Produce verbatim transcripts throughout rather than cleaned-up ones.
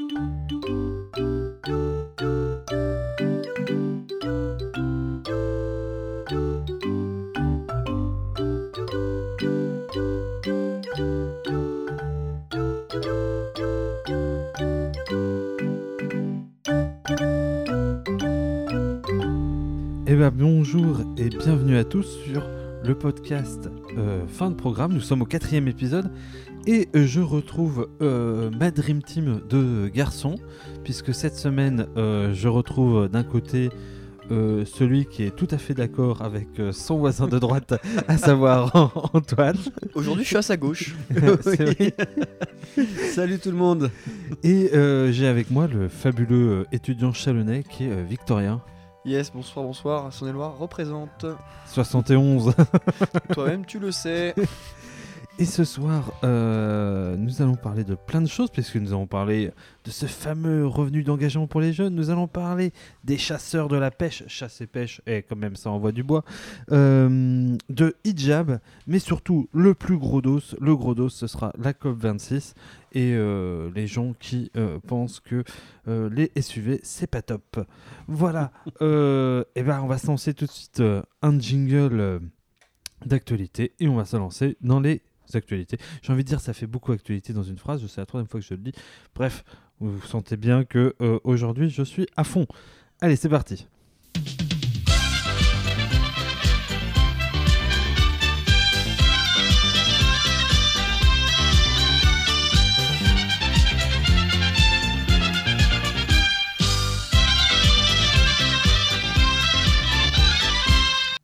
Eh bien bonjour et bienvenue à tous sur le podcast euh, fin de programme. Nous sommes au quatrième épisode et je retrouve euh, ma Dream Team de garçons, puisque cette semaine euh, je retrouve d'un côté euh, celui qui est tout à fait d'accord avec euh, son voisin de droite, à savoir Antoine. Aujourd'hui je suis à sa gauche. C'est Salut tout le monde. Et euh, j'ai avec moi le fabuleux euh, étudiant chalonnais qui est euh, Victorien. Yes, bonsoir, bonsoir, Saône-et-Loire représente soixante et onze. Toi-même tu le sais. Et ce soir, euh, nous allons parler de plein de choses, puisque nous allons parler de ce fameux revenu d'engagement pour les jeunes. Nous allons parler des chasseurs de la pêche, chasse et pêche, et quand même ça envoie du bois, euh, de hijab, mais surtout le plus gros dos, le gros dos, ce sera la C O P vingt-six, et euh, les gens qui euh, pensent que euh, les S U V, c'est pas top. Voilà, euh, et ben on va se lancer tout de suite euh, un jingle euh, d'actualité, et on va se lancer dans les actualité. J'ai envie de dire ça fait beaucoup actualité dans une phrase, c'est la troisième fois que je le dis. Bref, vous, vous sentez bien que euh, aujourd'hui je suis à fond. Allez, c'est parti.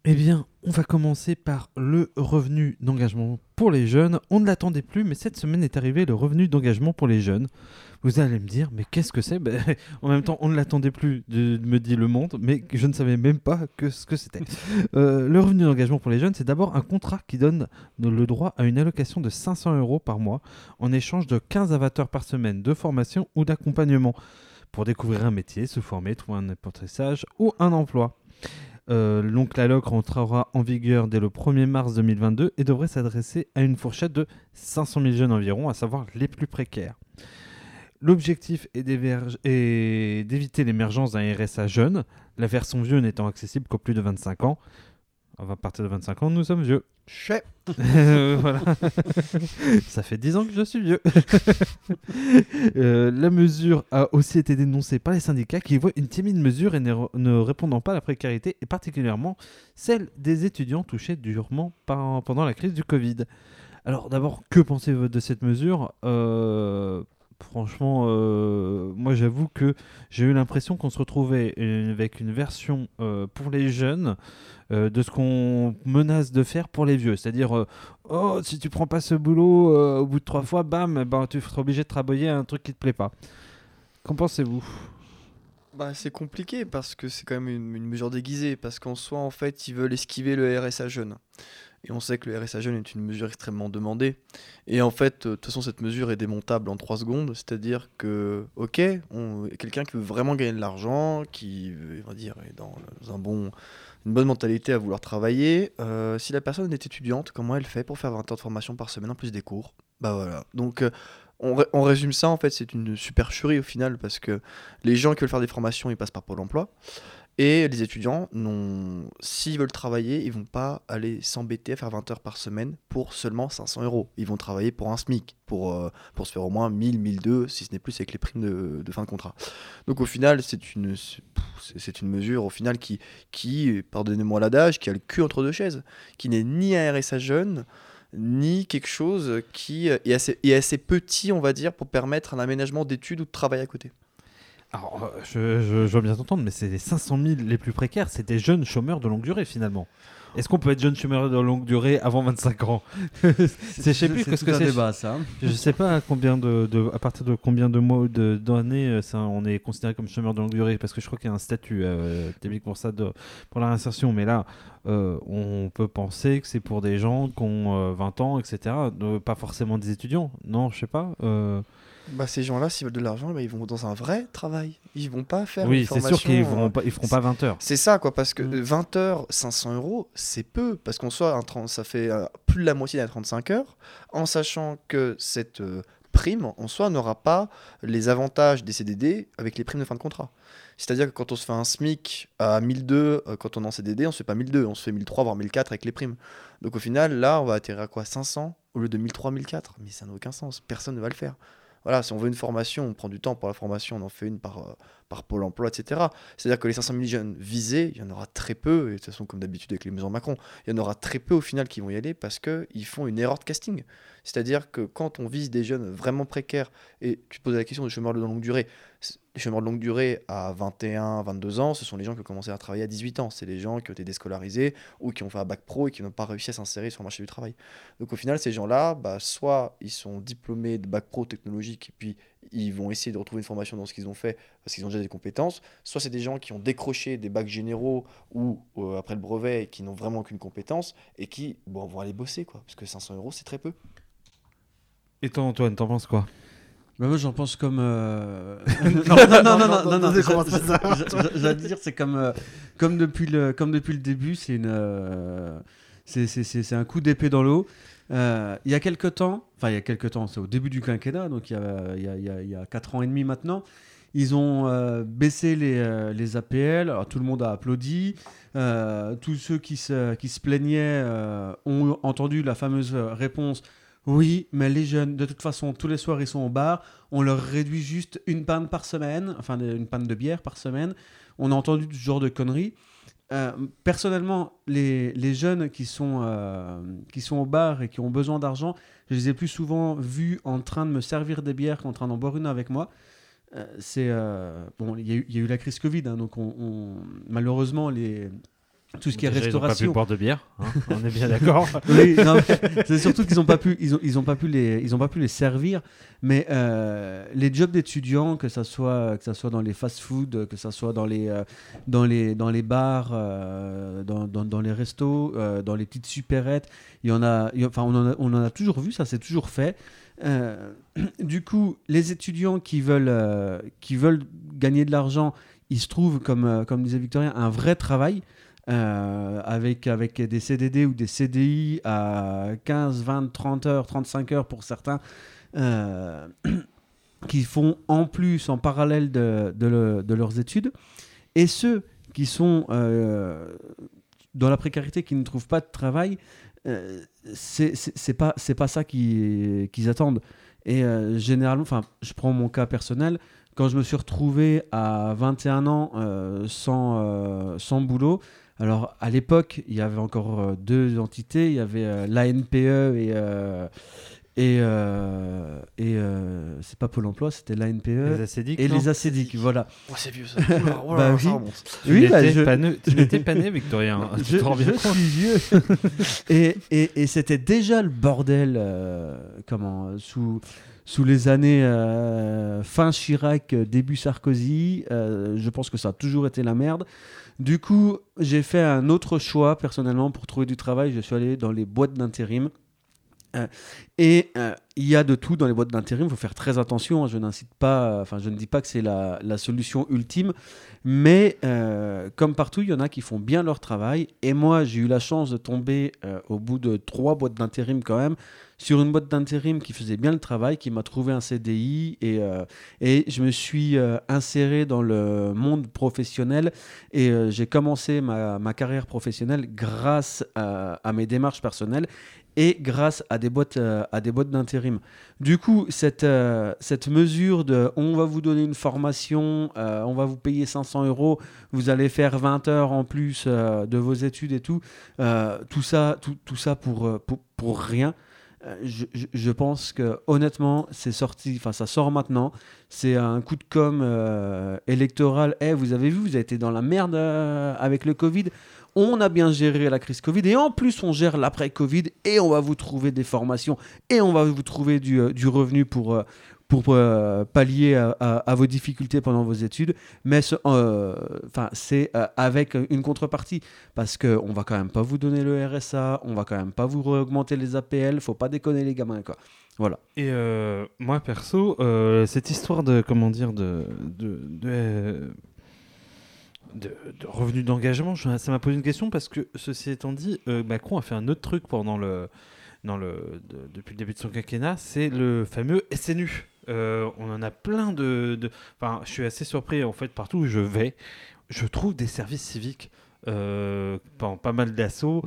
Eh bien, on va commencer par le revenu d'engagement pour les jeunes. On ne l'attendait plus, mais cette semaine est arrivé le revenu d'engagement pour les jeunes. Vous allez me dire, mais qu'est-ce que c'est ? Ben, en même temps, on ne l'attendait plus, me dit Le Monde, mais je ne savais même pas que ce que c'était. Euh, le revenu d'engagement pour les jeunes, c'est d'abord un contrat qui donne le droit à une allocation de cinq cents euros par mois en échange de quinze à vingt heures par semaine de formation ou d'accompagnement pour découvrir un métier, se former, trouver un apprentissage ou un emploi. Euh, donc la L O C rentrera en vigueur dès le premier mars deux mille vingt-deux et devrait s'adresser à une fourchette de cinq cent mille jeunes environ, à savoir les plus précaires. L'objectif est, est d'éviter l'émergence d'un R S A jeune, la version vieux n'étant accessible qu'aux plus de vingt-cinq ans. À partir de vingt-cinq ans, nous sommes vieux. Chais. euh, voilà. Ça fait dix ans que je suis vieux. euh, la mesure a aussi été dénoncée par les syndicats qui voient une timide mesure et ne, ne répondant pas à la précarité, et particulièrement celle des étudiants touchés durement par, pendant la crise du Covid. Alors d'abord, que pensez-vous de cette mesure ? euh, Franchement, euh, moi j'avoue que j'ai eu l'impression qu'on se retrouvait une, avec une version euh, pour les jeunes euh, de ce qu'on menace de faire pour les vieux. C'est-à-dire, euh, oh, si tu prends pas ce boulot euh, au bout de trois fois, bam, bah, tu seras obligé de travailler à un truc qui te plaît pas. Qu'en pensez-vous ? Bah, c'est compliqué parce que c'est quand même une, une mesure déguisée. Parce qu'en soi, en fait, ils veulent esquiver le R S A jeune. Et on sait que le R S A jeune est une mesure extrêmement demandée. Et en fait, de toute façon, cette mesure est démontable en trois secondes. C'est-à-dire que, ok, on, quelqu'un qui veut vraiment gagner de l'argent, qui on va dire, est dans un bon, une bonne mentalité à vouloir travailler, euh, si la personne est étudiante, comment elle fait pour faire vingt heures de formation par semaine en plus des cours ? Bah voilà. Donc, euh, on, on résume ça, en fait, c'est une supercherie au final, parce que les gens qui veulent faire des formations, ils passent par Pôle emploi. Et les étudiants, non, s'ils veulent travailler, ils ne vont pas aller s'embêter à faire vingt heures par semaine pour seulement cinq cents euros. Ils vont travailler pour un SMIC, pour, euh, pour se faire au moins mille, mille deux, si ce n'est plus avec les primes de, de fin de contrat. Donc au final, c'est une, c'est une mesure au final qui, qui, pardonnez-moi l'adage, qui a le cul entre deux chaises, qui n'est ni un R S A jeune, ni quelque chose qui est assez, est assez petit, on va dire, pour permettre un aménagement d'études ou de travail à côté. Alors, je, je, je veux bien t'entendre, mais c'est les cinq cent mille les plus précaires, c'est des jeunes chômeurs de longue durée finalement. Est-ce qu'on peut être jeune chômeur de longue durée avant vingt-cinq ans ? C'est je sais plus que ce que c'est. Débat, ça, hein. Je sais pas à combien de, de à partir de combien de mois ou de, d'années ça, on est considéré comme chômeur de longue durée, parce que je crois qu'il y a un statut euh, technique pour ça de, pour la réinsertion. Mais là, euh, on peut penser que c'est pour des gens qui ont euh, vingt ans, et cetera. De, pas forcément des étudiants. Non, je sais pas. Euh... Bah, ces gens-là, s'ils veulent de l'argent, bah, ils vont dans un vrai travail. Ils vont pas faire oui, une formation. Oui, c'est sûr qu'ils vont pas, ils feront pas vingt heures. C'est ça, quoi, parce que mmh. vingt heures, cinq cents euros, c'est peu. Parce qu'en soi, un trente, ça fait euh, plus de la moitié d'un trente-cinq heures. En sachant que cette euh, primes, en soi, on n'aura pas les avantages des C D D avec les primes de fin de contrat. C'est-à-dire que quand on se fait un SMIC à mille deux, quand on est en C D D, on se fait pas mille deux, on se fait mille trois, voire mille quatre avec les primes. Donc au final, là, on va atterrir à quoi, cinq cents au lieu de mille trois, mille quatre. Mais ça n'a aucun sens, personne ne va le faire. Voilà, si on veut une formation, on prend du temps pour la formation, on en fait une par, euh, par Pôle emploi, et cetera. C'est-à-dire que les cinq cent mille jeunes visés, il y en aura très peu, et de toute façon, comme d'habitude avec les mesures Macron, il y en aura très peu au final qui vont y aller parce qu'ils font une erreur de casting. C'est-à-dire que quand on vise des jeunes vraiment précaires, et tu te poses la question des chômeurs de longue durée, les chômeurs de longue durée à vingt et un, vingt-deux ans, ce sont les gens qui ont commencé à travailler à dix-huit ans. C'est les gens qui ont été déscolarisés ou qui ont fait un bac pro et qui n'ont pas réussi à s'insérer sur le marché du travail. Donc au final, ces gens-là, bah, soit ils sont diplômés de bac pro technologique et puis ils vont essayer de retrouver une formation dans ce qu'ils ont fait parce qu'ils ont déjà des compétences, soit c'est des gens qui ont décroché des bacs généraux ou euh, après le brevet et qui n'ont vraiment aucune compétence et qui bon, vont aller bosser, quoi, parce que cinq cents euros, c'est très peu. Et toi, Antoine, t'en penses quoi ? Bah moi j'en pense comme euh... non, non, non, non non non non non. J'allais dire c'est comme euh, comme depuis le comme depuis le début c'est une euh, c'est c'est c'est c'est un coup d'épée dans l'eau. Euh, il y a quelque temps, enfin il y a quelque temps, c'est au début du quinquennat, donc il y a il y a il y a il y a quatre ans et demi maintenant. Ils ont euh, baissé les, euh, les A P L, alors tout le monde a applaudi, euh, tous ceux qui se qui se plaignaient euh, ont entendu la fameuse réponse. Oui, mais les jeunes, de toute façon, tous les soirs, ils sont au bar. On leur réduit juste une panne par semaine, enfin une panne de bière par semaine. On a entendu ce genre de conneries. Euh, personnellement, les, les jeunes qui sont, euh, qui sont au bar et qui ont besoin d'argent, je les ai plus souvent vus en train de me servir des bières qu'en train d'en boire une avec moi. Euh, c'est, euh, bon, il y, y a eu la crise Covid, hein, donc on, on, malheureusement, les... tout ce qui est déjà, restauration. Ils n'ont pas pu boire de bière, hein, on est bien d'accord. Oui, non, c'est surtout qu'ils n'ont pas pu, ils ont, ils ont pas pu les, ils ont pas pu les servir. Mais euh, les jobs d'étudiants, que ça soit, que ça soit dans les fast-food, que ça soit dans les, euh, dans les, dans les bars, euh, dans, dans, dans les restos, euh, dans les petites supérettes, il y en a, il y a enfin, on en a, on en a toujours vu, ça s'est toujours fait. Euh, du coup, les étudiants qui veulent, euh, qui veulent gagner de l'argent, ils se trouvent, comme, euh, comme disait Victorien, un vrai travail. Euh, avec, avec des C D D ou des C D I à quinze, vingt, trente heures, trente-cinq heures pour certains euh, qui font en plus, en parallèle de, de, le, de leurs études, et ceux qui sont euh, dans la précarité, qui ne trouvent pas de travail, euh, c'est, c'est, c'est pas, c'est pas ça qu'ils, qu'ils attendent. Et euh, généralement, enfin, je prends mon cas personnel, quand je me suis retrouvé à vingt et un ans euh, sans, euh, sans boulot. Alors, à l'époque, il y avait encore euh, deux entités. Il y avait euh, l'A N P E et... Euh, et euh, et euh, c'est pas Pôle emploi, c'était l'A N P E. Les Assédic, et les Assédic, voilà. Oh, c'est vieux, ça. Oh, bah, oui, tu oui, bah, je... pas ne... tu n'étais pas né, Victorien. Non, tu je je suis vieux. et, et, et c'était déjà le bordel, euh, comment, sous... Sous les années euh, fin Chirac, début Sarkozy, euh, je pense que ça a toujours été la merde. Du coup, j'ai fait un autre choix personnellement pour trouver du travail. Je suis allé dans les boîtes d'intérim. Euh, et euh, il y a de tout dans les boîtes d'intérim. Il faut faire très attention. Hein, je n'incite pas, enfin, euh, je ne dis pas que c'est la, la solution ultime. Mais euh, comme partout, il y en a qui font bien leur travail. Et moi, j'ai eu la chance de tomber euh, au bout de trois boîtes d'intérim quand même. Sur une boîte d'intérim qui faisait bien le travail, qui m'a trouvé un C D I et, euh, et je me suis euh, inséré dans le monde professionnel et euh, j'ai commencé ma, ma carrière professionnelle grâce à, à mes démarches personnelles et grâce à des boîtes, euh, à des boîtes d'intérim. Du coup, cette, euh, cette mesure de « on va vous donner une formation, euh, on va vous payer cinq cents euros, vous allez faire vingt heures en plus euh, de vos études et tout euh, », tout ça, tout, tout ça pour, pour, pour rien. Je, je, je pense que honnêtement, c'est sorti, enfin ça sort maintenant. C'est un coup de com euh, électoral. Eh, hey, vous avez vu, vous avez été dans la merde euh, avec le Covid. On a bien géré la crise Covid et en plus on gère l'après Covid et on va vous trouver des formations et on va vous trouver du, euh, du revenu pour euh, pour euh, pallier à, à, à vos difficultés pendant vos études, mais ce, euh, c'est euh, avec une contrepartie, parce qu'on ne va quand même pas vous donner le R S A, on ne va quand même pas vous augmenter les A P L, il ne faut pas déconner les gamins, quoi. Voilà. Et euh, moi, perso, euh, cette histoire de, comment dire, de, de, de, de, de revenus d'engagement, ça m'a posé une question, parce que, ceci étant dit, euh, Macron a fait un autre truc pendant le... dans le, de, depuis le début de son quinquennat, c'est le fameux S N U. Euh, on en a plein de... de... Enfin, je suis assez surpris, en fait, partout où je vais, je trouve des services civiques, euh, pas, pas mal d'assauts,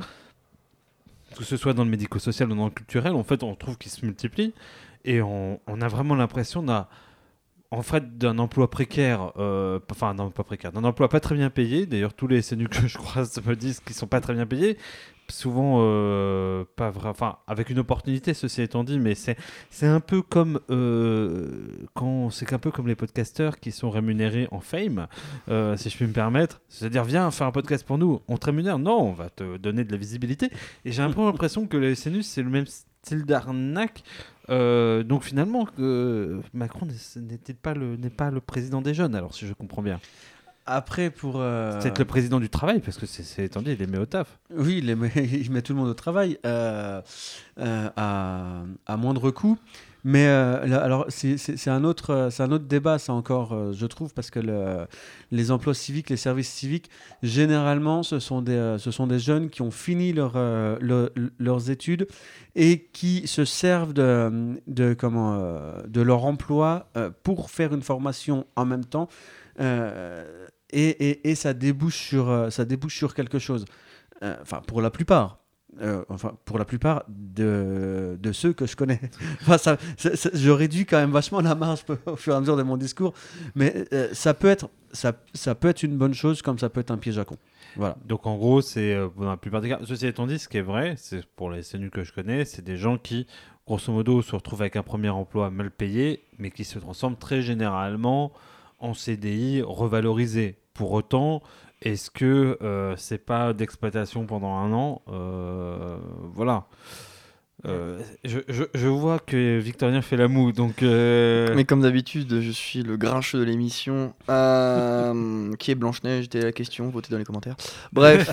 que ce soit dans le médico-social ou dans le culturel, en fait, on trouve qu'ils se multiplient, et on, on a vraiment l'impression d'un... En fait, d'un emploi précaire, euh, enfin non, pas précaire, d'un emploi pas très bien payé. D'ailleurs, tous les S N U que je croise me disent qu'ils sont pas très bien payés. Souvent, euh, pas vrai, enfin avec une opportunité, ceci étant dit, mais c'est c'est un peu comme euh, quand c'est un peu comme les podcasteurs qui sont rémunérés en fame, euh, si je puis me permettre. C'est-à-dire, viens faire un podcast pour nous, on te rémunère. Non, on va te donner de la visibilité. Et j'ai un peu l'impression que les S N U c'est le même style d'arnaque. Euh, donc finalement, euh, Macron n'est-il pas le, n'est pas le président des jeunes, alors si je comprends bien. Après, pour... Euh... C'est peut-être le président du travail, parce que c'est, c'est étant dit, il les met au taf. Oui, il, les met, il met tout le monde au travail, euh, euh, à, à moindre coût. Mais euh, là, alors, c'est, c'est, c'est, un autre, c'est un autre débat, ça encore, euh, je trouve, parce que le, les emplois civiques, les services civiques, généralement, ce sont des, euh, ce sont des jeunes qui ont fini leur, euh, le, leurs études et qui se servent de, de, comment, euh, de leur emploi euh, pour faire une formation en même temps. Euh, et, et, et ça, débouche sur, ça débouche sur quelque chose. Enfin, euh, pour la plupart. Euh, enfin, pour la plupart de, de ceux que je connais. Enfin, ça, ça, ça, je réduis quand même vachement la marge au fur et à mesure de mon discours, mais euh, ça, peut être, ça, ça peut être une bonne chose comme ça peut être un piège à con. Voilà. Donc en gros, c'est euh, dans la plupart des cas. Ceci étant dit, ce qui est vrai, c'est pour les S N U que je connais, c'est des gens qui, grosso modo, se retrouvent avec un premier emploi mal payé, mais qui se transforment très généralement en C D I revalorisé. Pour autant, est-ce que euh, c'est pas d'exploitation pendant un an euh, Voilà. Euh, je, je, je vois que Victorien fait la moue, donc... Euh... Mais comme d'habitude, je suis le grincheux de l'émission. Euh, qui est Blanche-Neige? C'était la question, votez dans les commentaires. Bref.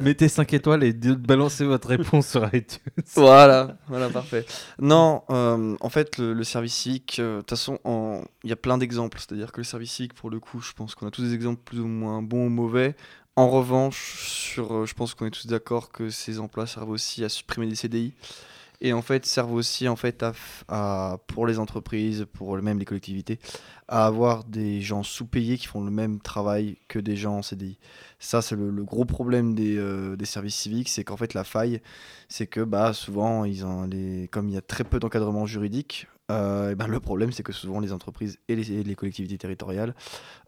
Mettez cinq étoiles et balancez votre réponse sur iTunes. Voilà, voilà, parfait. Non, euh, en fait, le, le service civique, de euh, toute façon, il y a plein d'exemples. C'est-à-dire que le service civique, pour le coup, je pense qu'on a tous des exemples plus ou moins bons ou mauvais. En revanche, sur, je pense qu'on est tous d'accord que ces emplois servent aussi à supprimer des C D I et en fait servent aussi en fait à, à pour les entreprises, pour même les collectivités, à avoir des gens sous-payés qui font le même travail que des gens en C D I. Ça, c'est le, le gros problème des, euh, des services civiques, c'est qu'en fait la faille, c'est que bah souvent ils ont les, comme il y a très peu d'encadrement juridique. Euh, et ben le problème, c'est que souvent les entreprises et les, et les collectivités territoriales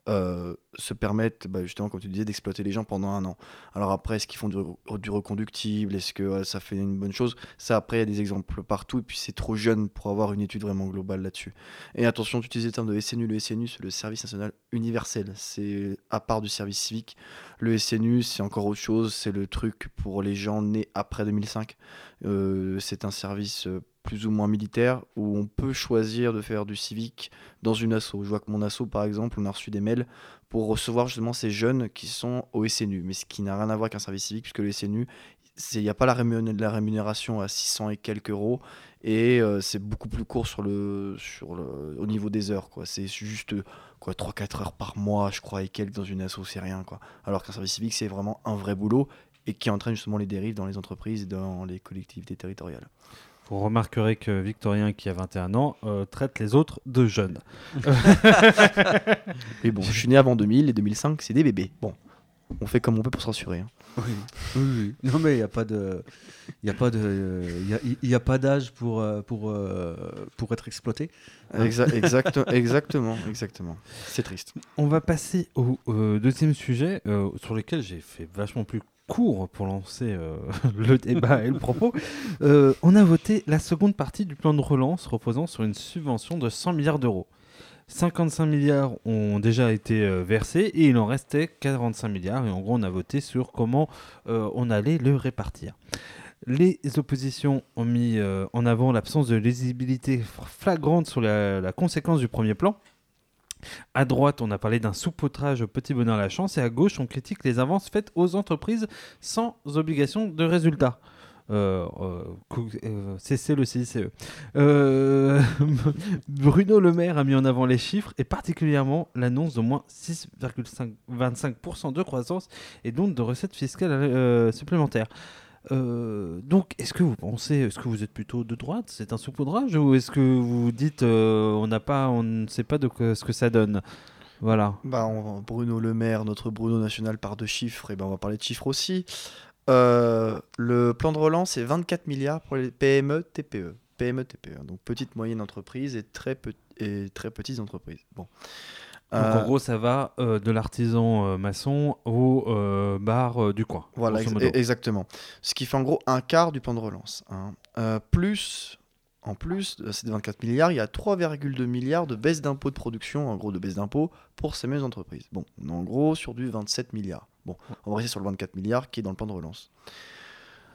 euh, se permettent, bah, justement, comme tu disais, d'exploiter les gens pendant un an. Alors après, est-ce qu'ils font du, du reconductible? Est-ce que euh, ça fait une bonne chose? Ça, après, il y a des exemples partout. Et puis, c'est trop jeune pour avoir une étude vraiment globale là-dessus. Et attention, tu utilises le terme de S N U. Le S N U, c'est le service national universel. C'est à part du service civique. Le S N U, c'est encore autre chose. C'est le truc pour les gens nés après deux mille cinq. Euh, c'est un service... Euh, plus ou moins militaire, où on peut choisir de faire du civique dans une asso. Je vois que mon asso, par exemple, on a reçu des mails pour recevoir justement ces jeunes qui sont au S N U, mais ce qui n'a rien à voir qu'un service civique, puisque le S N U, il n'y a pas la rémunération à six cents et quelques euros, et euh, c'est beaucoup plus court sur le, sur le, au niveau des heures, quoi. C'est juste quoi, trois à quatre heures par mois, je crois, et quelques dans une asso, c'est rien, quoi. Alors qu'un service civique, c'est vraiment un vrai boulot, et qui entraîne justement les dérives dans les entreprises et dans les collectivités territoriales. Vous remarquerez que Victorien, qui a vingt et un ans, euh, traite les autres de jeunes. Mais bon, je suis né avant deux mille et deux mille cinq, c'est des bébés. Bon, on fait comme on peut pour se rassurer. Hein. Oui, oui, oui. Non, mais il n'y a pas de, il y a pas de, il y, y a pas d'âge pour pour pour être exploité. Exa- exact, exactement, exactement. C'est triste. On va passer au euh, deuxième sujet euh, sur lequel j'ai fait vachement plus court pour lancer euh, le débat et le propos. Euh, on a voté la seconde partie du plan de relance reposant sur une subvention de cent milliards d'euros. cinquante-cinq milliards ont déjà été euh, versés et il en restait quarante-cinq milliards. Et en gros, on a voté sur comment euh, on allait le répartir. Les oppositions ont mis euh, en avant l'absence de lisibilité flagrante sur la, la conséquence du premier plan. À droite, on a parlé d'un sous-potrage au petit bonheur la chance, et à gauche, on critique les avances faites aux entreprises sans obligation de résultat. Euh, euh, cessez le C I C E. Euh, Bruno Le Maire a mis en avant les chiffres et particulièrement l'annonce d'au moins six virgule vingt-cinq pour cent de croissance et donc de recettes fiscales euh, supplémentaires. Euh, donc, est-ce que vous pensez, est-ce que vous êtes plutôt de droite, c'est un saupoudrage, ou est-ce que vous dites euh, on n'a pas, on ne sait pas de quoi, ce que ça donne, voilà. Bah, on, Bruno Le Maire, notre Bruno national, part de chiffres, et ben on va parler de chiffres aussi. Euh, le plan de relance, c'est vingt-quatre milliards pour les P M E T P E. P M E T P E, donc petites moyennes entreprises et très, pe- et très petites entreprises. Bon. Donc en gros, ça va euh, de l'artisan euh, maçon au euh, bar euh, du coin. Voilà, ex- exactement. Ce qui fait en gros un quart du plan de relance. Hein. Euh, plus, en plus de ces vingt-quatre milliards, il y a trois virgule deux milliards de baisse d'impôts de production, en gros de baisse d'impôts pour ces mêmes entreprises. Bon, on est en gros sur du vingt-sept milliards. Bon, on va rester sur le vingt-quatre milliards qui est dans le plan de relance.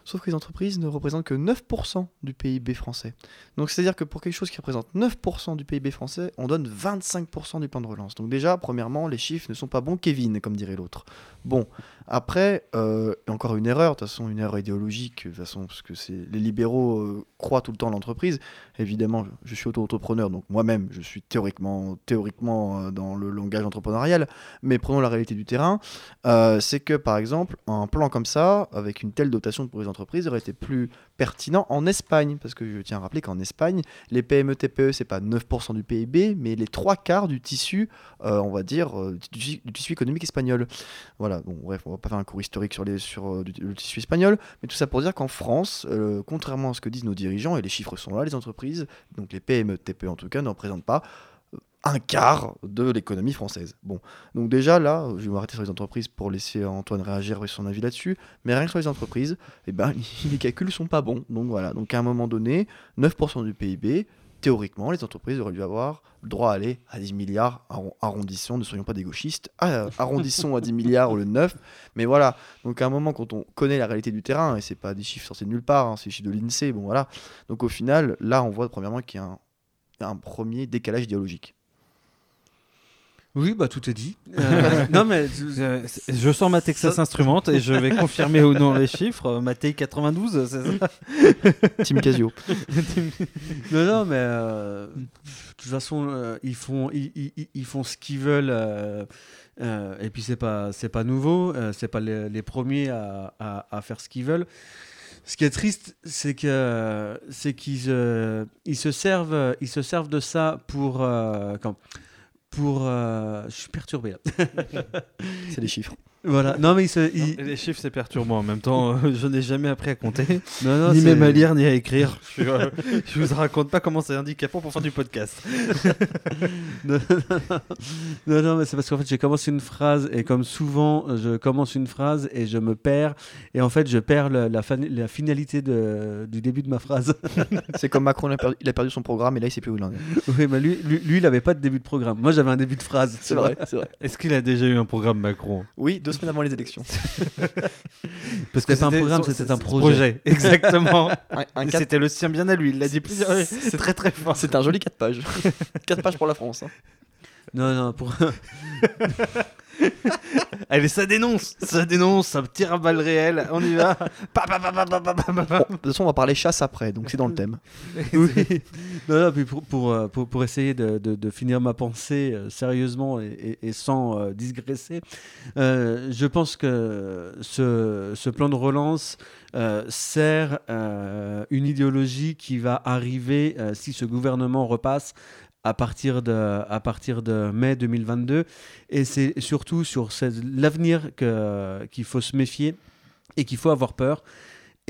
Sauf que les entreprises ne représentent que neuf pour cent du P I B français. Donc c'est-à-dire que pour quelque chose qui représente neuf pour cent du P I B français, on donne vingt-cinq pour cent du plan de relance. Donc déjà, premièrement, les chiffres ne sont pas bons, Kevin, comme dirait l'autre. Bon, après, euh, encore une erreur, de toute façon, une erreur idéologique, de toute façon, parce que c'est, les libéraux euh, croient tout le temps l'entreprise. Évidemment, je suis auto-entrepreneur, donc moi-même, je suis théoriquement, théoriquement euh, dans le langage entrepreneurial, mais prenons la réalité du terrain. Euh, c'est que, par exemple, un plan comme ça, avec une telle dotation pour les entreprises, aurait été plus pertinent en Espagne, parce que je tiens à rappeler qu'en Espagne, les P M E T P E, c'est pas neuf pour cent du P I B, mais les trois quarts du tissu, euh, on va dire, du, du tissu économique espagnol. Voilà, bon, bref, on va pas faire un cours historique sur, les, sur euh, du, le tissu espagnol, mais tout ça pour dire qu'en France, euh, contrairement à ce que disent nos dirigeants, et les chiffres sont là, les entreprises, donc les P M E T P E en tout cas, ne représentent pas un quart de l'économie française. Bon, donc déjà là, je vais m'arrêter sur les entreprises pour laisser Antoine réagir avec son avis là-dessus, mais rien que sur les entreprises, eh ben, les calculs sont pas bons. Donc voilà, donc à un moment donné, neuf pour cent du P I B, théoriquement, les entreprises auraient dû avoir le droit à aller à dix milliards, arrondissons, ne soyons pas des gauchistes, arrondissons à dix milliards au lieu de neuf, mais voilà, donc à un moment, quand on connaît la réalité du terrain, et c'est pas des chiffres sortis de nulle part, hein, c'est des chiffres de l'INSEE, bon voilà, donc au final, là on voit premièrement qu'il y a un, un premier décalage idéologique. Oui, bah tout est dit. Euh, non mais je, je sors ma Texas Instruments et je vais confirmer ou non les chiffres. Ma T I quatre-vingt-douze, c'est ça. Team Casio. non non mais euh, de toute façon euh, ils font ils, ils, ils font ce qu'ils veulent euh, euh, et puis c'est pas c'est pas nouveau, euh, c'est pas les, les premiers à, à, à faire ce qu'ils veulent. Ce qui est triste, c'est que c'est qu'ils euh, ils se servent ils se servent de ça pour euh, quand. Pour, euh... je suis perturbé là. C'est les chiffres. Voilà. Non mais se... non, il... les chiffres c'est perturbant. En même temps, euh, je n'ai jamais appris à compter, non, non, ni c'est... même à lire ni à écrire. Je, euh, je vous raconte pas comment c'est handicapant pour faire du podcast. non, non, non. non non mais c'est parce qu'en fait j'ai commencé une phrase et comme souvent je commence une phrase et je me perds et en fait je perds la, la, fan... la finalité de, du début de ma phrase. C'est comme Macron, il a perdu, il a perdu son programme et là il sait plus où il en est. Oui mais lui, lui, lui il avait pas de début de programme. Moi j'avais un début de phrase. C'est, c'est vrai, vrai. C'est vrai. Est-ce qu'il a déjà eu un programme Macron? Oui. Deux semaines avant les élections. Parce que c'était pas un programme, c'était, c'était un projet. projet. Exactement. un, un quatre... C'était le sien bien à lui. Il l'a dit plusieurs. C'est très très fort. C'est un joli quatre pages. quatre pages pour la France. Hein. Non, non, pour. Allez, ça dénonce, ça dénonce, ça tire à balles réelles, on y va. Bah, bah, bah, bah, bah, bah, bah. Bon, de toute façon, on va parler chasse après, donc c'est dans le thème. Oui. Non, non, puis pour, pour, pour, pour essayer de, de, de finir ma pensée euh, sérieusement et, et, et sans euh, digresser, euh, je pense que ce, ce plan de relance euh, sert euh, une idéologie qui va arriver euh, si ce gouvernement repasse. À partir, de, à partir de mai deux mille vingt-deux. Et c'est surtout sur cette, l'avenir que, qu'il faut se méfier et qu'il faut avoir peur.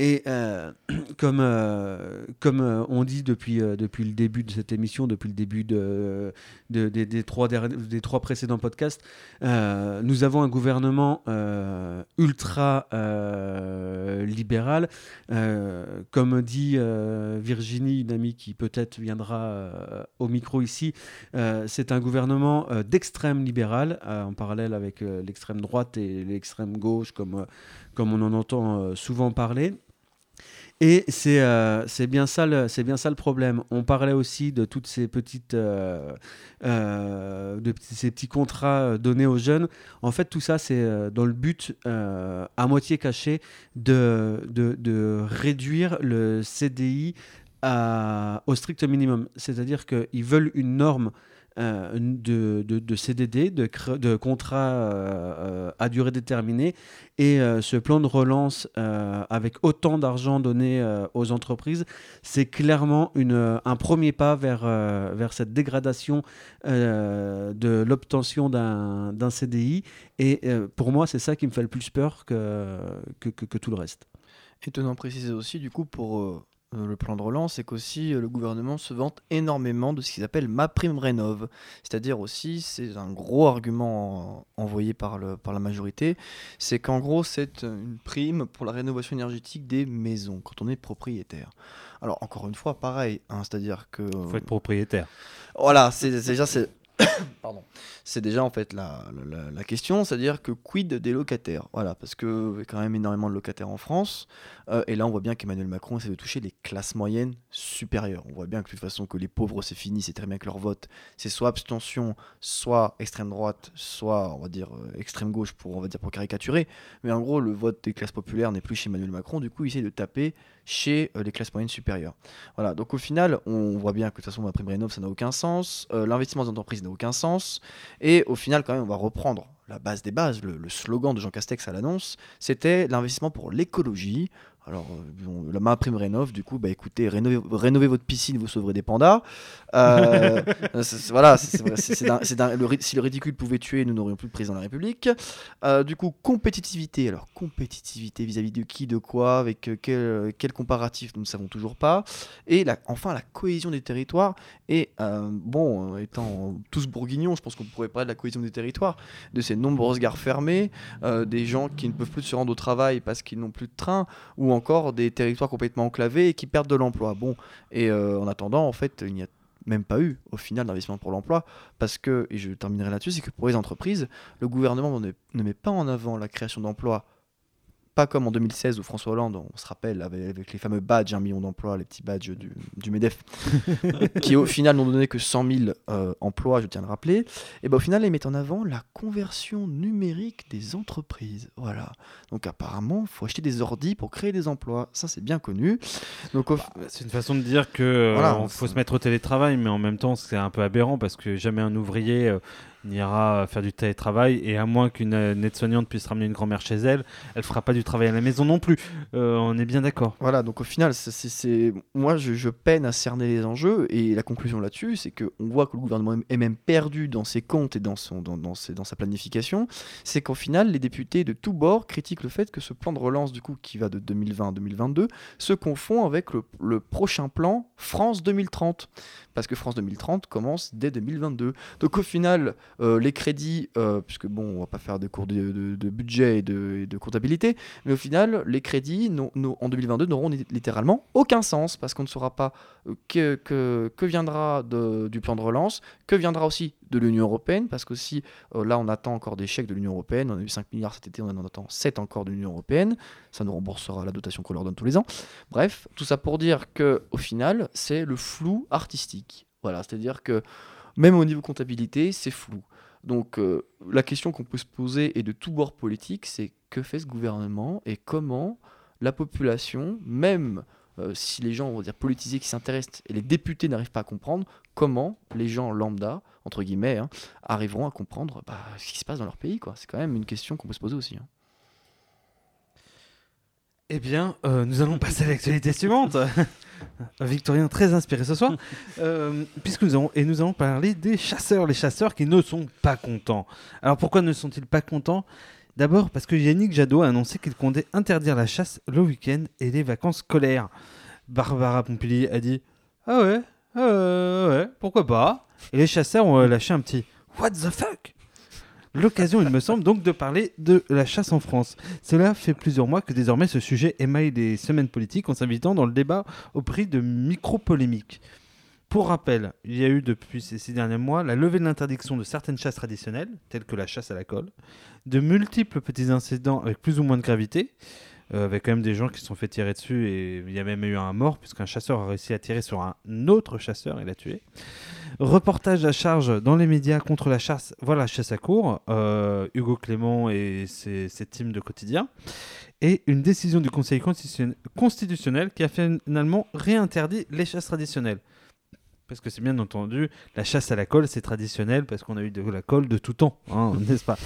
Et euh, comme, euh, comme euh, on dit depuis, euh, depuis le début de cette émission, depuis le début de, de, de, des, trois derni- des trois précédents podcasts, euh, nous avons un gouvernement euh, ultra euh, libéral. Euh, comme dit euh, Virginie, une amie qui peut-être viendra euh, au micro ici, euh, c'est un gouvernement euh, d'extrême libéral, euh, en parallèle avec euh, l'extrême droite et l'extrême gauche, comme, euh, comme on en entend euh, souvent parler. Et c'est, euh, c'est, bien ça le, c'est bien ça le problème. On parlait aussi de toutes ces petites, euh, euh, de ces petits contrats donnés aux jeunes. En fait, tout ça, c'est dans le but euh, à moitié caché de, de, de réduire le C D I à, au strict minimum. C'est-à-dire qu'ils veulent une norme euh, de, de, de C D D, de, de contrats euh, à durée déterminée. Et euh, ce plan de relance, euh, avec autant d'argent donné euh, aux entreprises, c'est clairement une, un premier pas vers, euh, vers cette dégradation euh, de l'obtention d'un, d'un C D I. Et euh, pour moi, c'est ça qui me fait le plus peur que, que, que, que tout le reste. Et tenant préciser aussi, du coup, pour euh, le plan de relance, c'est qu'aussi euh, le gouvernement se vante énormément de ce qu'ils appellent MaPrimeRénov'. C'est-à-dire aussi, c'est un gros argument en, envoyé par, le, par la majorité, c'est qu'en gros, c'est une prime pour la rénovation énergétique des maisons, quand on est propriétaire. Alors, encore une fois, pareil, hein, c'est-à-dire que... Il euh, faut être propriétaire. Voilà, c'est, c'est déjà... C'est... Pardon. C'est déjà en fait la, la, la question, c'est-à-dire que quid des locataires, voilà, parce qu'il y a quand même énormément de locataires en France, euh, et là on voit bien qu'Emmanuel Macron essaie de toucher les classes moyennes supérieures. On voit bien que de toute façon que les pauvres c'est fini, c'est très bien que leur vote, c'est soit abstention, soit extrême droite, soit on va dire euh, extrême gauche pour, on va dire, pour caricaturer, mais en gros le vote des classes populaires n'est plus chez Emmanuel Macron, du coup il essaie de taper chez euh, les classes moyennes supérieures. Voilà, donc au final on voit bien que de toute façon MaPrimeRénov' ça n'a aucun sens, euh, l'investissement des entreprises n'a aucun sens. Et au final, quand même, on va reprendre la base des bases. Le, le slogan de Jean Castex à l'annonce, c'était l'investissement pour l'écologie. Alors, euh, la MaPrimeRénov', du coup, bah écoutez, rénovez, rénovez votre piscine, vous sauverez des pandas. Euh, c'est, voilà, c'est, c'est, c'est d'un, c'est d'un, le, si le ridicule pouvait tuer, nous n'aurions plus de président de la République. Euh, du coup, compétitivité. Alors, compétitivité vis-à-vis de qui, de quoi, avec quel, quel comparatif, nous ne savons toujours pas. Et la, enfin, la cohésion des territoires. Et euh, bon, étant tous bourguignons, je pense qu'on pourrait parler de la cohésion des territoires, de ces nombreuses gares fermées, euh, des gens qui ne peuvent plus se rendre au travail parce qu'ils n'ont plus de train, ou ou encore des territoires complètement enclavés et qui perdent de l'emploi. Bon, et euh, en attendant, en fait, il n'y a même pas eu, au final, d'investissement pour l'emploi, parce que, et je terminerai là-dessus, c'est que pour les entreprises, le gouvernement ne, ne met pas en avant la création d'emplois, pas comme en deux mille seize où François Hollande, on se rappelle, avec, avec les fameux badges, un million d'emplois, les petits badges du, du MEDEF, qui au final n'ont donné que cent mille euh, emplois, je tiens à le rappeler, et bien au final, ils mettent en avant la conversion numérique des entreprises. Voilà. Donc apparemment, il faut acheter des ordi pour créer des emplois. Ça, c'est bien connu. Donc, au... bah, c'est une façon de dire qu'il euh, voilà, faut se mettre au télétravail, mais en même temps, c'est un peu aberrant parce que jamais un ouvrier... Euh... n'ira faire du télétravail, et à moins qu'une aide-soignante puisse ramener une grand-mère chez elle, elle fera pas du travail à la maison non plus. Euh, on est bien d'accord. Voilà, donc au final, c'est, c'est, c'est... moi je, je peine à cerner les enjeux, et la conclusion là-dessus, c'est qu'on voit que le gouvernement est même perdu dans ses comptes et dans, son, dans, dans, ses, dans sa planification, c'est qu'au final, les députés de tous bords critiquent le fait que ce plan de relance, du coup, qui va de deux mille vingt à deux mille vingt-deux, se confond avec le, le prochain plan France deux mille trente, parce que France deux mille trente commence dès deux mille vingt-deux. Donc au final... Euh, les crédits, euh, puisque bon, on va pas faire des cours de, de, de budget et de, et de comptabilité, mais au final, les crédits non, non, en deux mille vingt-deux n'auront littéralement aucun sens, parce qu'on ne saura pas que, que, que viendra de, du plan de relance, que viendra aussi de l'Union européenne, parce que si euh, là on attend encore des chèques de l'Union européenne, on a eu cinq milliards cet été, on en attend sept encore de l'Union européenne, ça nous remboursera la dotation qu'on leur donne tous les ans. Bref, tout ça pour dire que au final, c'est le flou artistique. Voilà, c'est-à-dire que même au niveau comptabilité, c'est flou. Donc euh, la question qu'on peut se poser, et de tout bord politique, c'est que fait ce gouvernement et comment la population, même euh, si les gens, on va dire, politisés qui s'intéressent et les députés n'arrivent pas à comprendre, comment les gens lambda, entre guillemets, hein, arriveront à comprendre bah, ce qui se passe dans leur pays, quoi. C'est quand même une question qu'on peut se poser aussi. Hein. Eh bien, euh, nous allons passer à l'actualité suivante. Victorien très inspiré ce soir, euh, puisque nous avons, et nous allons parler des chasseurs, les chasseurs qui ne sont pas contents. Alors pourquoi ne sont-ils pas contents ? D'abord parce que Yannick Jadot a annoncé qu'il comptait interdire la chasse le week-end et les vacances scolaires. Barbara Pompili a dit « Ah ouais, euh, ouais, pourquoi pas ?» Et les chasseurs ont lâché un petit « What the fuck ?» L'occasion, il me semble, donc de parler de la chasse en France. Cela fait plusieurs mois que désormais ce sujet émaille les semaines politiques en s'invitant dans le débat au prix de micro-polémiques. Pour rappel, il y a eu depuis ces six derniers mois la levée de l'interdiction de certaines chasses traditionnelles, telles que la chasse à la colle, de multiples petits incidents avec plus ou moins de gravité, euh, avec quand même des gens qui se sont fait tirer dessus, et il y a même eu un mort puisqu'un chasseur a réussi à tirer sur un autre chasseur et l'a tué. Reportage à charge dans les médias contre la chasse, voilà, chasse à courre, euh, Hugo Clément et ses, ses teams de Quotidien, et une décision du Conseil constitutionnel qui a finalement réinterdit les chasses traditionnelles. parce que c'est bien entendu, la chasse à la colle, c'est traditionnel, parce qu'on a eu de la colle de tout temps, hein, n'est-ce pas ?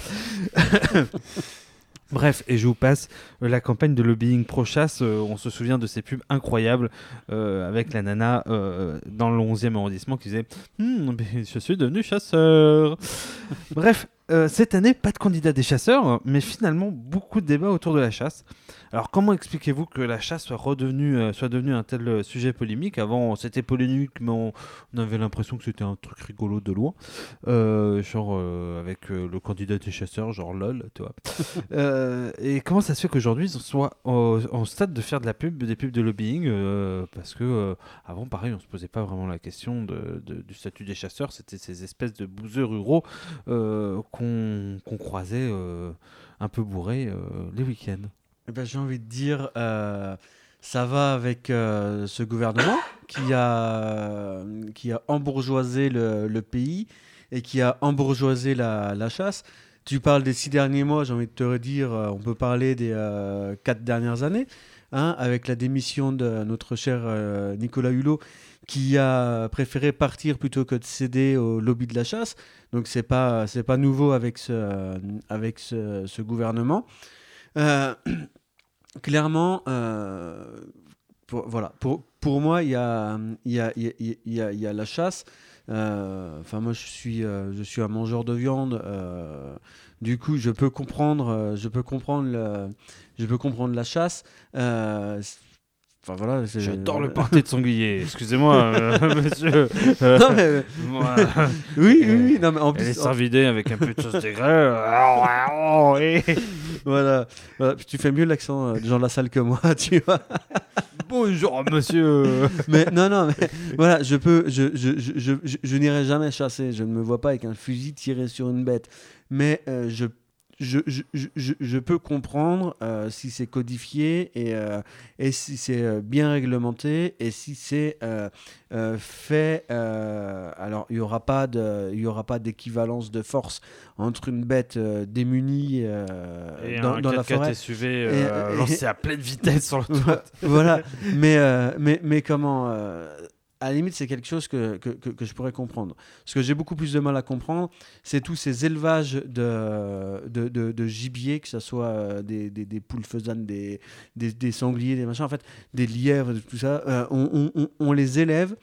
Bref, et je vous passe euh, la campagne de lobbying pro-chasse. Euh, on se souvient de ces pubs incroyables euh, avec la nana euh, dans le onzième arrondissement qui disait hm, « Je suis devenu chasseur !» Bref, euh, cette année, pas de candidat des chasseurs, mais finalement, beaucoup de débats autour de la chasse. Alors, comment expliquez-vous que la chasse soit, redevenue, euh, soit devenue un tel euh, sujet polémique ? Avant, c'était polémique, mais on, on avait l'impression que c'était un truc rigolo de loin. Euh, genre, euh, avec euh, le candidat des chasseurs, genre lol, tu vois. euh, et comment ça se fait qu'aujourd'hui, on soit au, en stade de faire de la pub, des pubs de lobbying euh, Parce que euh, avant, pareil, on ne se posait pas vraiment la question de, de, du statut des chasseurs. C'était ces espèces de bouseux ruraux euh, qu'on, qu'on croisait euh, un peu bourrés euh, les week-ends. Eh ben, j'ai envie de dire, euh, ça va avec euh, ce gouvernement qui a, qui a embourgeoisé le, le pays et qui a embourgeoisé la, la chasse. Tu parles des six derniers mois, j'ai envie de te redire, on peut parler des euh, quatre dernières années, hein, avec la démission de notre cher euh, Nicolas Hulot, qui a préféré partir plutôt que de céder au lobby de la chasse. Donc c'est pas, c'est pas nouveau avec ce, avec ce, ce gouvernement. Euh, clairement, euh, pour, voilà, pour, pour moi, il y a, y, a, y, a, y, a, y a la chasse. Euh, enfin, moi, je suis, euh, je suis un mangeur de viande. Euh, du coup, je peux comprendre, euh, je peux comprendre, le, je peux comprendre la chasse. Euh, Enfin, voilà, c'est... J'adore le porté de sanglier. Excusez-moi, euh, monsieur. Euh, non, mais... moi, oui, oui, oui. Non, mais en plus, elle est servidée en... avec un peu de sauce d'aigreur. Voilà. Voilà. Tu fais mieux l'accent euh, des gens de la salle que moi, tu vois. Bonjour, monsieur. Mais non, non. Mais, voilà, je peux. Je, je, je, je, je, je n'irai jamais chasser. Je ne me vois pas avec un fusil tiré sur une bête. Mais euh, je. Je, je, je, je peux comprendre euh, si c'est codifié et, euh, et si c'est euh, bien réglementé et si c'est euh, euh, fait. Euh, alors, il n'y aura pas de, il n'y aura pas d'équivalence de force entre une bête euh, démunie euh, et dans, un dans la forêt. S U V euh, et, lancé et, à pleine vitesse sur l'autoroute. Voilà, mais, euh, mais, mais comment euh, à la limite, c'est quelque chose que, que, que, que je pourrais comprendre. Ce que j'ai beaucoup plus de mal à comprendre, c'est tous ces élevages de, de, de, de gibier, que ce soit des, des, des poules faisanes, des, des, des sangliers, des machins, en fait, des lièvres, tout ça. Euh, on, on, on les élève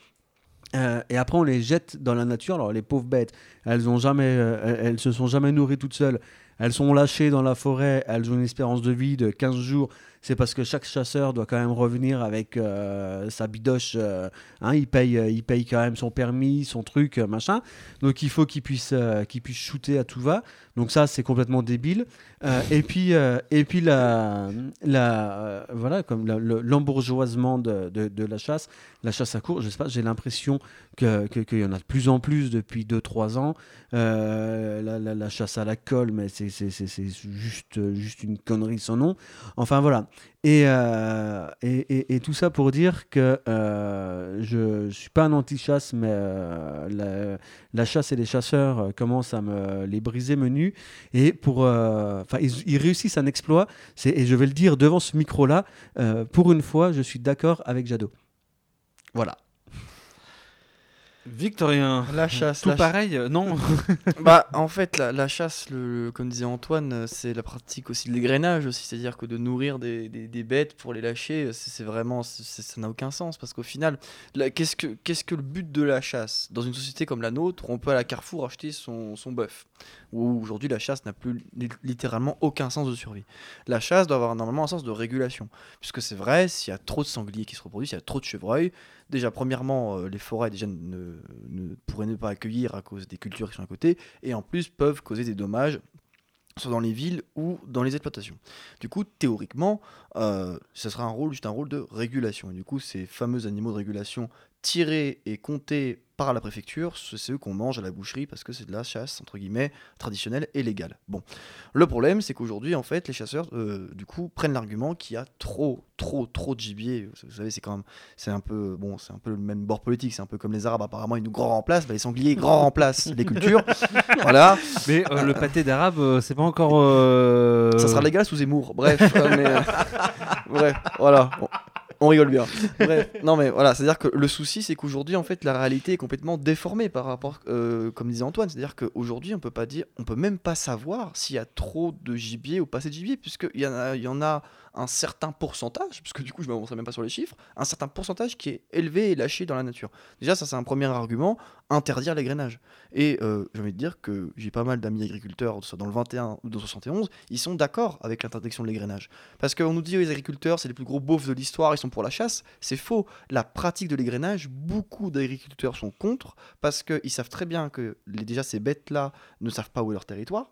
euh, et après, on les jette dans la nature. Alors, les pauvres bêtes, elles ont jamais, euh, elles se sont jamais nourries toutes seules. Elles sont lâchées dans la forêt, elles ont une espérance de vie de quinze jours. C'est parce que chaque chasseur doit quand même revenir avec euh, sa bidoche. Euh, hein, il, paye, euh, il paye quand même son permis, son truc, euh, machin. Donc, il faut qu'il puisse, euh, qu'il puisse shooter à tout va. Donc, ça, c'est complètement débile. Euh, et puis, euh, et puis la, la, euh, voilà, comme la, le, l'embourgeoisement de, de, de la chasse, la chasse à courre, je sais pas, j'ai l'impression que, que, qu'il y en a de plus en plus depuis deux trois ans. Euh, la, la, la chasse à la colle, mais c'est C'est, c'est, c'est juste, juste une connerie sans nom. Enfin, voilà. Et, euh, et, et, et tout ça pour dire que euh, je ne suis pas un anti-chasse, mais euh, la, la chasse et les chasseurs euh, commencent à me les briser menus. Et pour, euh, ils, ils réussissent un exploit. C'est, et je vais le dire devant ce micro-là, euh, pour une fois, je suis d'accord avec Jadot. Voilà. Victorien, la chasse, tout la pareil, ch... non Bah, en fait, la, la chasse, le, le, comme disait Antoine, c'est la pratique aussi de l'égrenage aussi, c'est-à-dire que de nourrir des, des, des bêtes pour les lâcher, c'est, c'est vraiment, c'est, ça n'a aucun sens parce qu'au final, la, qu'est-ce que, qu'est-ce que le but de la chasse ? Dans une société comme la nôtre, on peut à la Carrefour acheter son, son bœuf. Où aujourd'hui, la chasse n'a plus littéralement aucun sens de survie. La chasse doit avoir normalement un sens de régulation, puisque c'est vrai, s'il y a trop de sangliers qui se reproduisent, s'il y a trop de chevreuils. Déjà, premièrement, euh, les forêts déjà ne, ne pourraient ne pas accueillir à cause des cultures qui sont à côté, et en plus peuvent causer des dommages, soit dans les villes ou dans les exploitations. Du coup, théoriquement, euh, ça sera un rôle, juste un rôle de régulation. Et du coup, ces fameux animaux de régulation tirés et comptés par la préfecture, c'est eux qu'on mange à la boucherie parce que c'est de la chasse, entre guillemets, traditionnelle et légale. Bon, le problème, c'est qu'aujourd'hui, en fait, les chasseurs, euh, du coup, prennent l'argument qu'il y a trop, trop, trop de gibier. Vous savez, c'est quand même, c'est un peu, bon, c'est un peu le même bord politique, c'est un peu comme les Arabes, apparemment, ils nous grand remplacent, bah, les sangliers grand remplacent les cultures, voilà. Mais euh, le pâté d'arabe, euh, c'est pas encore... Euh... Ça sera légal sous Zemmour, bref. euh, mais, euh, bref, voilà, bon. on rigole bien. Bref, non mais voilà, c'est-à-dire que le souci, c'est qu'aujourd'hui, en fait, la réalité est complètement déformée par rapport, euh, comme disait Antoine, c'est-à-dire qu'aujourd'hui, on peut pas dire, on peut même pas savoir s'il y a trop de gibier ou pas assez de gibier, puisqu'il y en a, il y en a un certain pourcentage, puisque du coup, je ne m'avancerai même pas sur les chiffres, un certain pourcentage qui est élevé et lâché dans la nature. Déjà, ça, c'est un premier argument, interdire l'égrenage. Et euh, j'ai envie de dire que j'ai pas mal d'amis agriculteurs, soit dans le vingt et un ou dans le soixante et onze, ils sont d'accord avec l'interdiction de l'égrenage. Parce qu'on nous dit, les agriculteurs, c'est les plus gros beaufs de l'histoire, ils sont pour la chasse. C'est faux. La pratique de l'égrenage, beaucoup d'agriculteurs sont contre, parce qu'ils savent très bien que les, déjà ces bêtes-là ne savent pas où est leur territoire.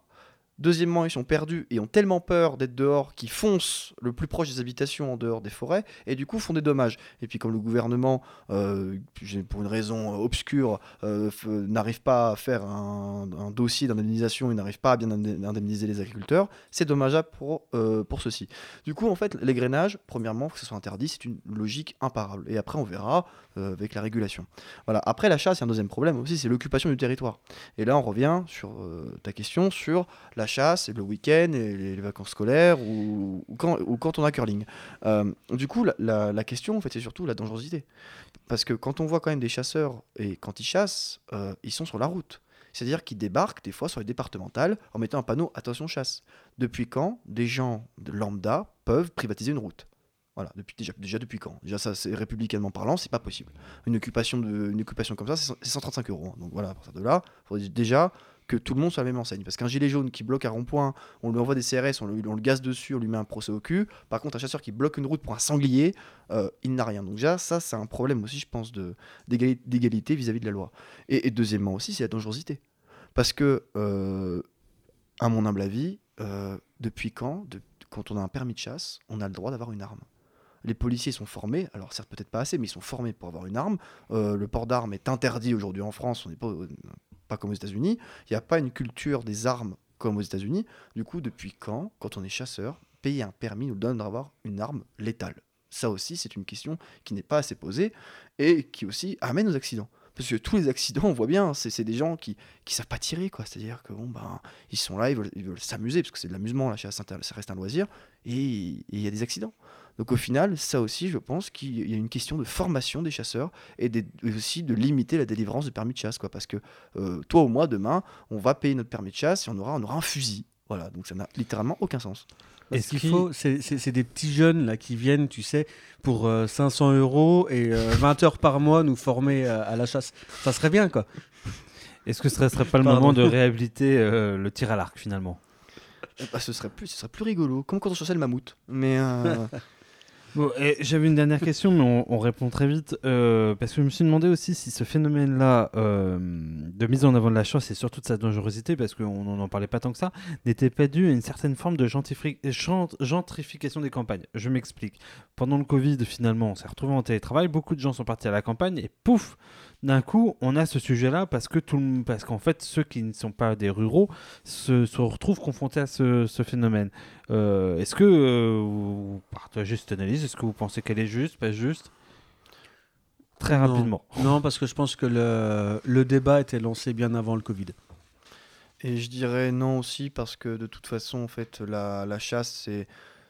Deuxièmement, ils sont perdus et ont tellement peur d'être dehors qu'ils foncent le plus proche des habitations en dehors des forêts et du coup font des dommages. Et puis comme le gouvernement, euh, pour une raison obscure, euh, f- n'arrive pas à faire un, un dossier d'indemnisation, il n'arrive pas à bien indemniser les agriculteurs, c'est dommageable pour, euh, pour ceux-ci. Du coup, en fait, l'égrenage, premièrement, que ce soit interdit, c'est une logique imparable. Et après, on verra euh, avec la régulation. Voilà. Après, la chasse, il y a un deuxième problème aussi, c'est l'occupation du territoire. Et là, on revient sur euh, ta question sur la chasse et le week-end et les vacances scolaires ou, ou, quand, ou quand on a curling. Euh, du coup, la, la, la question, en fait, c'est surtout la dangerosité. Parce que quand on voit quand même des chasseurs, et quand ils chassent, euh, ils sont sur la route. C'est-à-dire qu'ils débarquent des fois sur les départementales en mettant un panneau « Attention chasse ». Depuis quand des gens de lambda peuvent privatiser une route ? Voilà, depuis, déjà, déjà depuis quand ? Déjà, ça, c'est républicainement parlant, c'est pas possible. Une occupation, de, une occupation comme ça, c'est, c'est cent trente-cinq euros. Hein. Donc voilà, à partir de là, il faudrait déjà que tout le monde soit à la même enseigne. Parce qu'un gilet jaune qui bloque un rond-point, on lui envoie des C R S, on le, on le gaze dessus, on lui met un procès au cul. Par contre, un chasseur qui bloque une route pour un sanglier, euh, il n'a rien. Donc déjà, ça, c'est un problème aussi, je pense, de, d'égalité, d'égalité vis-à-vis de la loi. Et, et deuxièmement aussi, c'est la dangerosité. Parce que, euh, à mon humble avis, euh, depuis quand, de, quand on a un permis de chasse, on a le droit d'avoir une arme ? Les policiers sont formés, alors certes peut-être pas assez, mais ils sont formés pour avoir une arme. Euh, le port d'armes est interdit aujourd'hui en France, on n'est pas... pas comme aux États-Unis, il n'y a pas une culture des armes comme aux États-Unis. Du coup, depuis quand, quand on est chasseur, payer un permis nous donne d'avoir une arme létale ? Ça aussi, c'est une question qui n'est pas assez posée et qui aussi amène aux accidents. Parce que tous les accidents, on voit bien, c'est, c'est des gens qui ne savent pas tirer, quoi. C'est-à-dire que bon, ben, ils sont là, ils veulent, ils veulent s'amuser, parce que c'est de l'amusement, la chasse, ça reste un loisir, et il y a des accidents. Donc au final, ça aussi, je pense qu'il y a une question de formation des chasseurs et, des, et aussi de limiter la délivrance de permis de chasse, quoi. Parce que euh, toi ou moi, demain, on va payer notre permis de chasse et on aura, on aura un fusil. Voilà, donc ça n'a littéralement aucun sens. Est-ce qu'il faut, c'est, c'est, c'est des petits jeunes là, qui viennent, tu sais, pour euh, cinq cents euros et euh, vingt heures par mois nous former euh, à la chasse. Ça serait bien, quoi. Est-ce que ce ne serait pas le Pardon. moment de réhabiliter euh, le tir à l'arc, finalement ? Bah, ce, serait plus, ce serait plus rigolo, comme quand on chassait le mammouth. Mais, euh... bon, et j'avais une dernière question, mais on, on répond très vite. Euh, parce que je me suis demandé aussi si ce phénomène-là euh, de mise en avant de la chasse et surtout de sa dangerosité, parce qu'on n'en parlait pas tant que ça, n'était pas dû à une certaine forme de gentrifri- gent- gentrification des campagnes. Je m'explique. Pendant le Covid, finalement, on s'est retrouvé en télétravail, beaucoup de gens sont partis à la campagne et pouf, d'un coup, on a ce sujet-là parce que tout le, parce qu'en fait, ceux qui ne sont pas des ruraux se, se retrouvent confrontés à ce, ce phénomène. Euh, est-ce que euh, vous partagez cette analyse ? Est-ce que vous pensez qu'elle est juste, pas juste ? Très non. rapidement. Non, parce que je pense que le, le débat était lancé bien avant le Covid. Et je dirais non aussi parce que de toute façon, en fait, la, la chasse, c'est,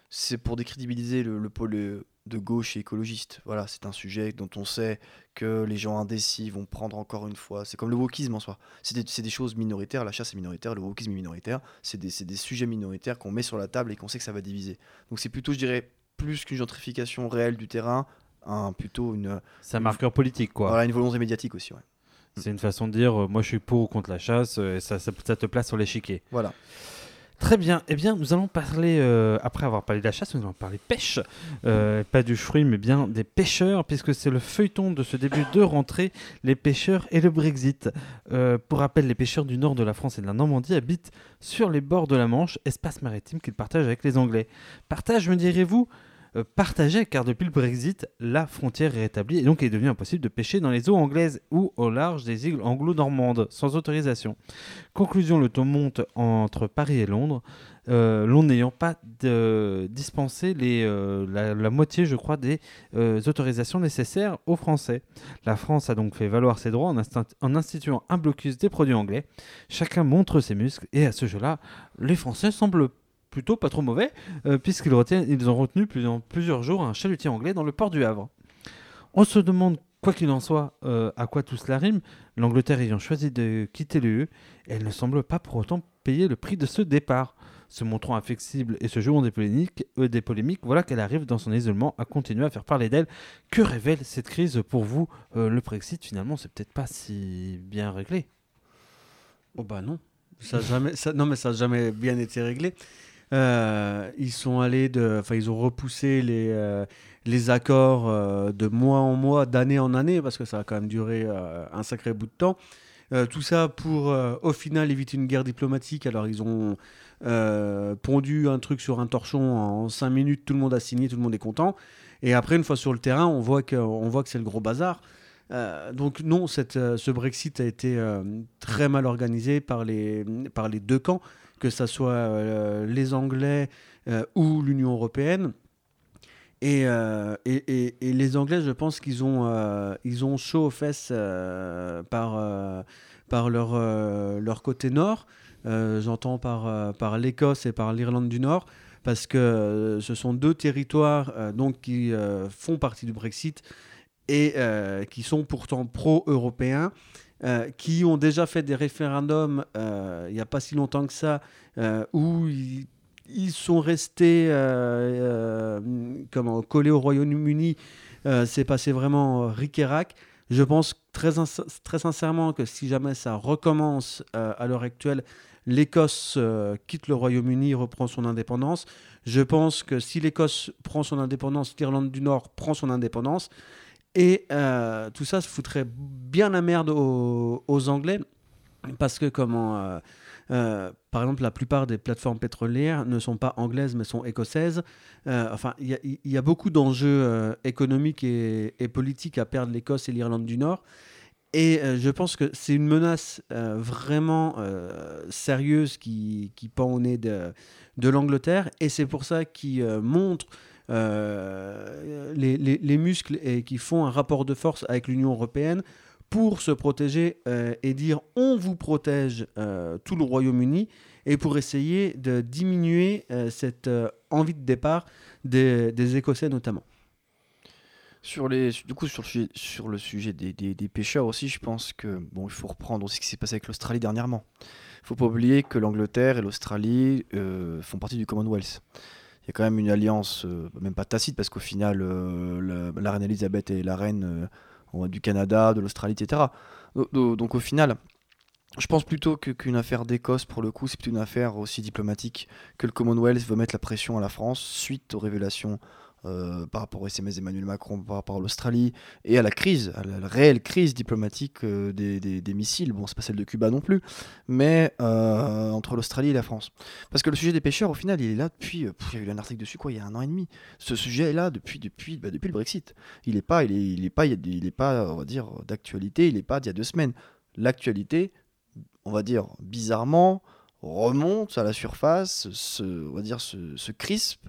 c'est pour décrédibiliser le, le pôle de gauche et écologiste. Voilà, c'est un sujet dont on sait que les gens indécis vont prendre encore une fois. C'est comme le wokisme en soi. C'est des, c'est des choses minoritaires. La chasse est minoritaire, le wokisme est minoritaire. C'est des, c'est des sujets minoritaires qu'on met sur la table et qu'on sait que ça va diviser. Donc c'est plutôt, je dirais, plus qu'une gentrification réelle du terrain, hein, plutôt une... C'est un marqueur politique, quoi. Voilà, une volonté médiatique aussi, ouais. C'est une façon de dire, euh, moi je suis pour ou contre la chasse, et ça, ça, ça te place sur l'échiquier. Voilà. Très bien. Eh bien, nous allons parler, euh, après avoir parlé de la chasse, nous allons parler pêche. Euh, pas du fruit, mais bien des pêcheurs, puisque c'est le feuilleton de ce début de rentrée, les pêcheurs et le Brexit. Euh, pour rappel, les pêcheurs du nord de la France et de la Normandie habitent sur les bords de la Manche, espace maritime qu'ils partagent avec les Anglais. Partage, me direz-vous ? Euh, partagé, car depuis le Brexit, la frontière est rétablie et donc il est devenu impossible de pêcher dans les eaux anglaises ou au large des îles anglo-normandes, sans autorisation. Conclusion, le taux monte entre Paris et Londres, euh, Londres n'ayant pas de, dispensé les, euh, la, la moitié, je crois, des euh, autorisations nécessaires aux Français. La France a donc fait valoir ses droits en, instant, en instituant un blocus des produits anglais. Chacun montre ses muscles et à ce jeu-là, les Français semblent plutôt pas trop mauvais, euh, puisqu'ils retiennent, ils ont retenu pendant plusieurs jours un chalutier anglais dans le port du Havre. On se demande, quoi qu'il en soit, euh, à quoi tout cela rime, l'Angleterre ayant choisi de quitter l'E U, elle ne semble pas pour autant payer le prix de ce départ. Se montrant inflexible et se jouant des polémiques, euh, des polémiques, voilà qu'elle arrive dans son isolement à continuer à faire parler d'elle. Que révèle cette crise pour vous ? euh, Le Brexit, finalement, c'est peut-être pas si bien réglé. Oh bah non, ça a jamais, ça, non mais ça n'a jamais bien été réglé. Euh, ils sont allés de, enfin ils ont repoussé les euh, les accords euh, de mois en mois, d'année en année, parce que ça a quand même duré euh, un sacré bout de temps. Euh, tout ça pour, euh, au final, éviter une guerre diplomatique. Alors, ils ont euh, pondu un truc sur un torchon en cinq minutes. Tout le monde a signé, tout le monde est content. Et après, une fois sur le terrain, on voit que, on voit que c'est le gros bazar. Euh, donc non, cette, euh, ce Brexit a été euh, très mal organisé par les, par les deux camps, que ça soit euh, les Anglais euh, ou l'Union européenne. Et, euh, et, et, et les Anglais, je pense qu'ils ont, euh, ils ont chaud aux fesses euh, par, euh, par leur, euh, leur côté nord. Euh, j'entends par, euh, par l'Écosse et par l'Irlande du Nord, parce que euh, ce sont deux territoires euh, donc, qui euh, font partie du Brexit et euh, qui sont pourtant pro-européens. Euh, qui ont déjà fait des référendums euh, il n'y a pas si longtemps que ça, euh, où ils, ils sont restés euh, euh, comment, collés au Royaume-Uni. Euh, c'est passé vraiment euh, ric et rac. Je pense très, ins- très sincèrement que si jamais ça recommence euh, à l'heure actuelle, l'Écosse euh, quitte le Royaume-Uni, reprend son indépendance. Je pense que si l'Écosse prend son indépendance, l'Irlande du Nord prend son indépendance. Et euh, tout ça se foutrait bien la merde aux, aux Anglais, parce que comment, euh, euh, par exemple, la plupart des plateformes pétrolières ne sont pas anglaises mais sont écossaises. Euh, enfin, il y, y a beaucoup d'enjeux euh, économiques et, et politiques à perdre l'Écosse et l'Irlande du Nord. Et euh, je pense que c'est une menace euh, vraiment euh, sérieuse qui, qui pend au nez de, de l'Angleterre. Et c'est pour ça qu'ils euh, montrent Euh, les, les, les muscles et qui font un rapport de force avec l'Union européenne pour se protéger euh, et dire on vous protège euh, tout le Royaume-Uni, et pour essayer de diminuer euh, cette euh, envie de départ des, des Écossais notamment. Sur les, du coup, sur le sujet, sur le sujet des, des, des pêcheurs aussi, je pense que bon, il faut reprendre aussi ce qui s'est passé avec l'Australie dernièrement. Il ne faut pas oublier que l'Angleterre et l'Australie euh, font partie du Commonwealth. Il y a quand même une alliance, euh, même pas tacite, parce qu'au final, euh, la, la reine Elisabeth et la reine euh, du Canada, de l'Australie, et cetera. Donc, donc au final, je pense plutôt que, qu'une affaire d'Écosse, pour le coup, c'est plutôt une affaire aussi diplomatique, que le Commonwealth veut mettre la pression à la France suite aux révélations euh, par rapport au S M S d'Emmanuel Macron, par rapport à l'Australie, et à la crise, à la réelle crise diplomatique euh, des, des, des missiles. Bon, c'est pas celle de Cuba non plus, mais euh, entre l'Australie et la France. Parce que le sujet des pêcheurs, au final, il est là depuis... Euh, il y a eu un article dessus, quoi, il y a un an et demi. Ce sujet est là depuis, depuis, bah, depuis le Brexit. Il n'est pas, il est, il est pas, il est pas, on va dire, d'actualité, il n'est pas d'il y a deux semaines. L'actualité, on va dire, bizarrement, remonte à la surface, se, on va dire, se, se crispe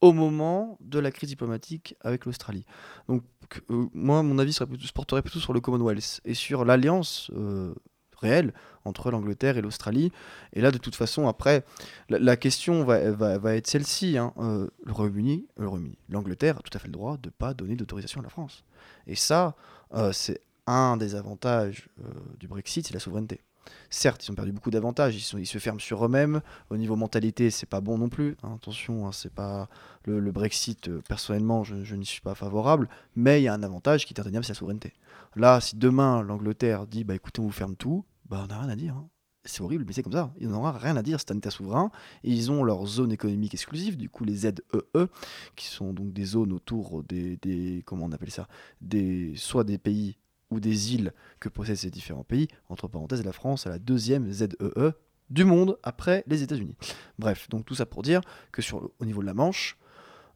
au moment de la crise diplomatique avec l'Australie. Donc, euh, moi, mon avis serait plutôt, se porterait plutôt sur le Commonwealth et sur l'alliance euh, réelle entre l'Angleterre et l'Australie. Et là, de toute façon, après, la, la question va, va, va être celle-ci. Hein. Euh, le Royaume-Uni, euh, le Royaume-Uni, l'Angleterre a tout à fait le droit de ne pas donner d'autorisation à la France. Et ça, euh, c'est un des avantages euh, du Brexit, c'est la souveraineté. Certes, ils ont perdu beaucoup d'avantages, ils, sont, ils se ferment sur eux-mêmes. Au niveau mentalité, c'est pas bon non plus. Hein, attention, hein, c'est pas le, le Brexit, euh, personnellement, je, je n'y suis pas favorable. Mais il y a un avantage qui est indéniable, c'est la souveraineté. Là, si demain l'Angleterre dit bah écoutez, on vous ferme tout, bah on n'a rien à dire. Hein. C'est horrible, mais c'est comme ça. Ils n'en auront rien à dire, c'est un État souverain. Et ils ont leur zone économique exclusive, du coup les Z E E, qui sont donc des zones autour des, des comment on appelle ça, des soit des pays ou des îles que possèdent ces différents pays. Entre parenthèses, la France a la deuxième Z E E du monde après les États-Unis. Bref, donc tout ça pour dire que sur le, au niveau de la Manche,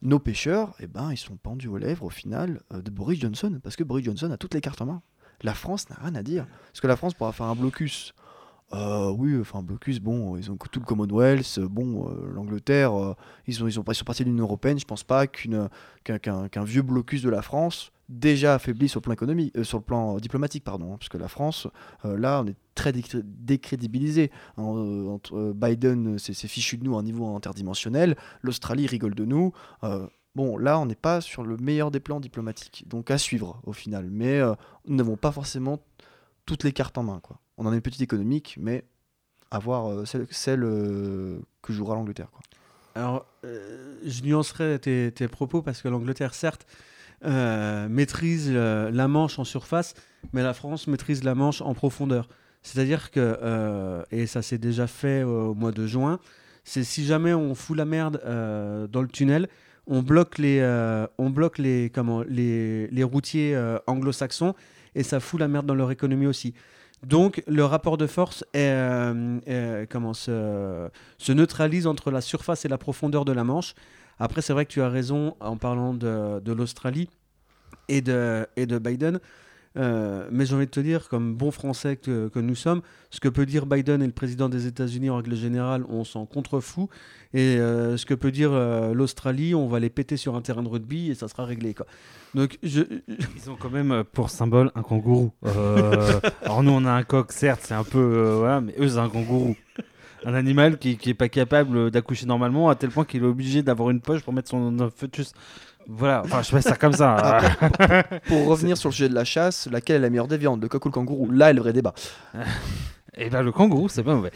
nos pêcheurs, eh ben, ils sont pendus aux lèvres au final euh, de Boris Johnson, parce que Boris Johnson a toutes les cartes en main. La France n'a rien à dire, parce que la France pourra faire un blocus Euh, oui, enfin, blocus, bon, ils ont tout le Commonwealth, bon, euh, l'Angleterre, euh, ils, ont, ils, ont, ils sont partis de l'Union européenne, je pense pas qu'une, qu'un, qu'un, qu'un vieux blocus de la France, déjà affaibli sur le plan, économique, euh, sur le plan diplomatique, pardon, hein, parce que la France, euh, là, on est très décré- décrédibilisé. Hein, entre, euh, Biden, c'est, c'est fichu de nous à un niveau interdimensionnel, l'Australie rigole de nous. Euh, Bon, là, on n'est pas sur le meilleur des plans diplomatiques, donc à suivre au final. Mais euh, nous n'avons pas forcément toutes les cartes en main, quoi. On en a une petite économique, mais à voir euh, celle, celle euh, que jouera l'Angleterre, quoi. Alors, euh, je nuancerai tes, tes propos parce que l'Angleterre, certes, euh, maîtrise euh, la Manche en surface, mais la France maîtrise la Manche en profondeur. C'est-à-dire que, euh, et ça s'est déjà fait euh, au mois de juin, c'est si jamais on fout la merde euh, dans le tunnel, on bloque les, euh, on bloque les, comment, les, les routiers euh, anglo-saxons et ça fout la merde dans leur économie aussi. Donc le rapport de force est, euh, est, comment, se, se neutralise entre la surface et la profondeur de la Manche. Après, c'est vrai que tu as raison en parlant de, de l'Australie et de, et de Biden. Euh, mais j'ai envie de te dire, comme bon français que, que nous sommes, ce que peut dire Biden et le président des États-Unis en règle générale, on s'en contrefout. Et euh, ce que peut dire euh, l'Australie, on va les péter sur un terrain de rugby et ça sera réglé, quoi. Donc, je... Ils ont quand même pour symbole un kangourou. Euh... Alors nous, on a un coq, certes, c'est un peu... Euh, voilà, mais eux, c'est un kangourou. Un animal qui n'est pas capable d'accoucher normalement à tel point qu'il est obligé d'avoir une poche pour mettre son fœtus. Voilà, enfin, je fais ça comme ça. Après, pour, pour revenir sur le sujet de la chasse, laquelle est la meilleure des viandes, le coq ou le kangourou? Là est le vrai débat. Eh bien, le kangourou, c'est pas mauvais.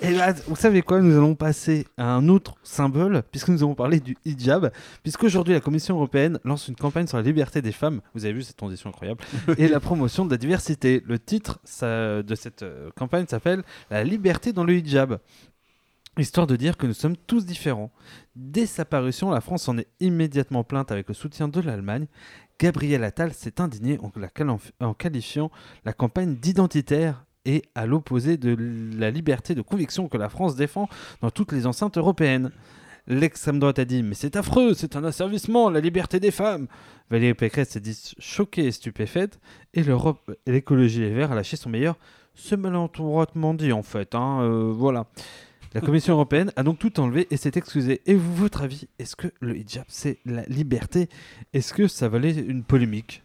Et là, vous savez quoi, nous allons passer à un autre symbole, puisque nous avons parlé du hijab, puisqu'aujourd'hui, la Commission européenne lance une campagne sur la liberté des femmes, vous avez vu cette transition incroyable, et la promotion de la diversité. Le titre ça, de cette campagne s'appelle « La liberté dans le hijab ». Histoire de dire que nous sommes tous différents. Dès sa parution, la France en est immédiatement plainte avec le soutien de l'Allemagne. Gabriel Attal s'est indigné en, la calif- en qualifiant la campagne d'identitaire et à l'opposé de la liberté de conviction que la France défend dans toutes les enceintes européennes. L'extrême droite a dit « Mais c'est affreux, c'est un asservissement, la liberté des femmes !» Valérie Pécresse s'est dit choquée et stupéfaite, et l'Europe, l'écologie et les Verts a lâché son meilleur « ce malentourottement dit en fait, hein, euh, voilà ». La Commission européenne a donc tout enlevé et s'est excusée. Et vous, votre avis, est-ce que le hijab, c'est la liberté? Est-ce que ça valait une polémique?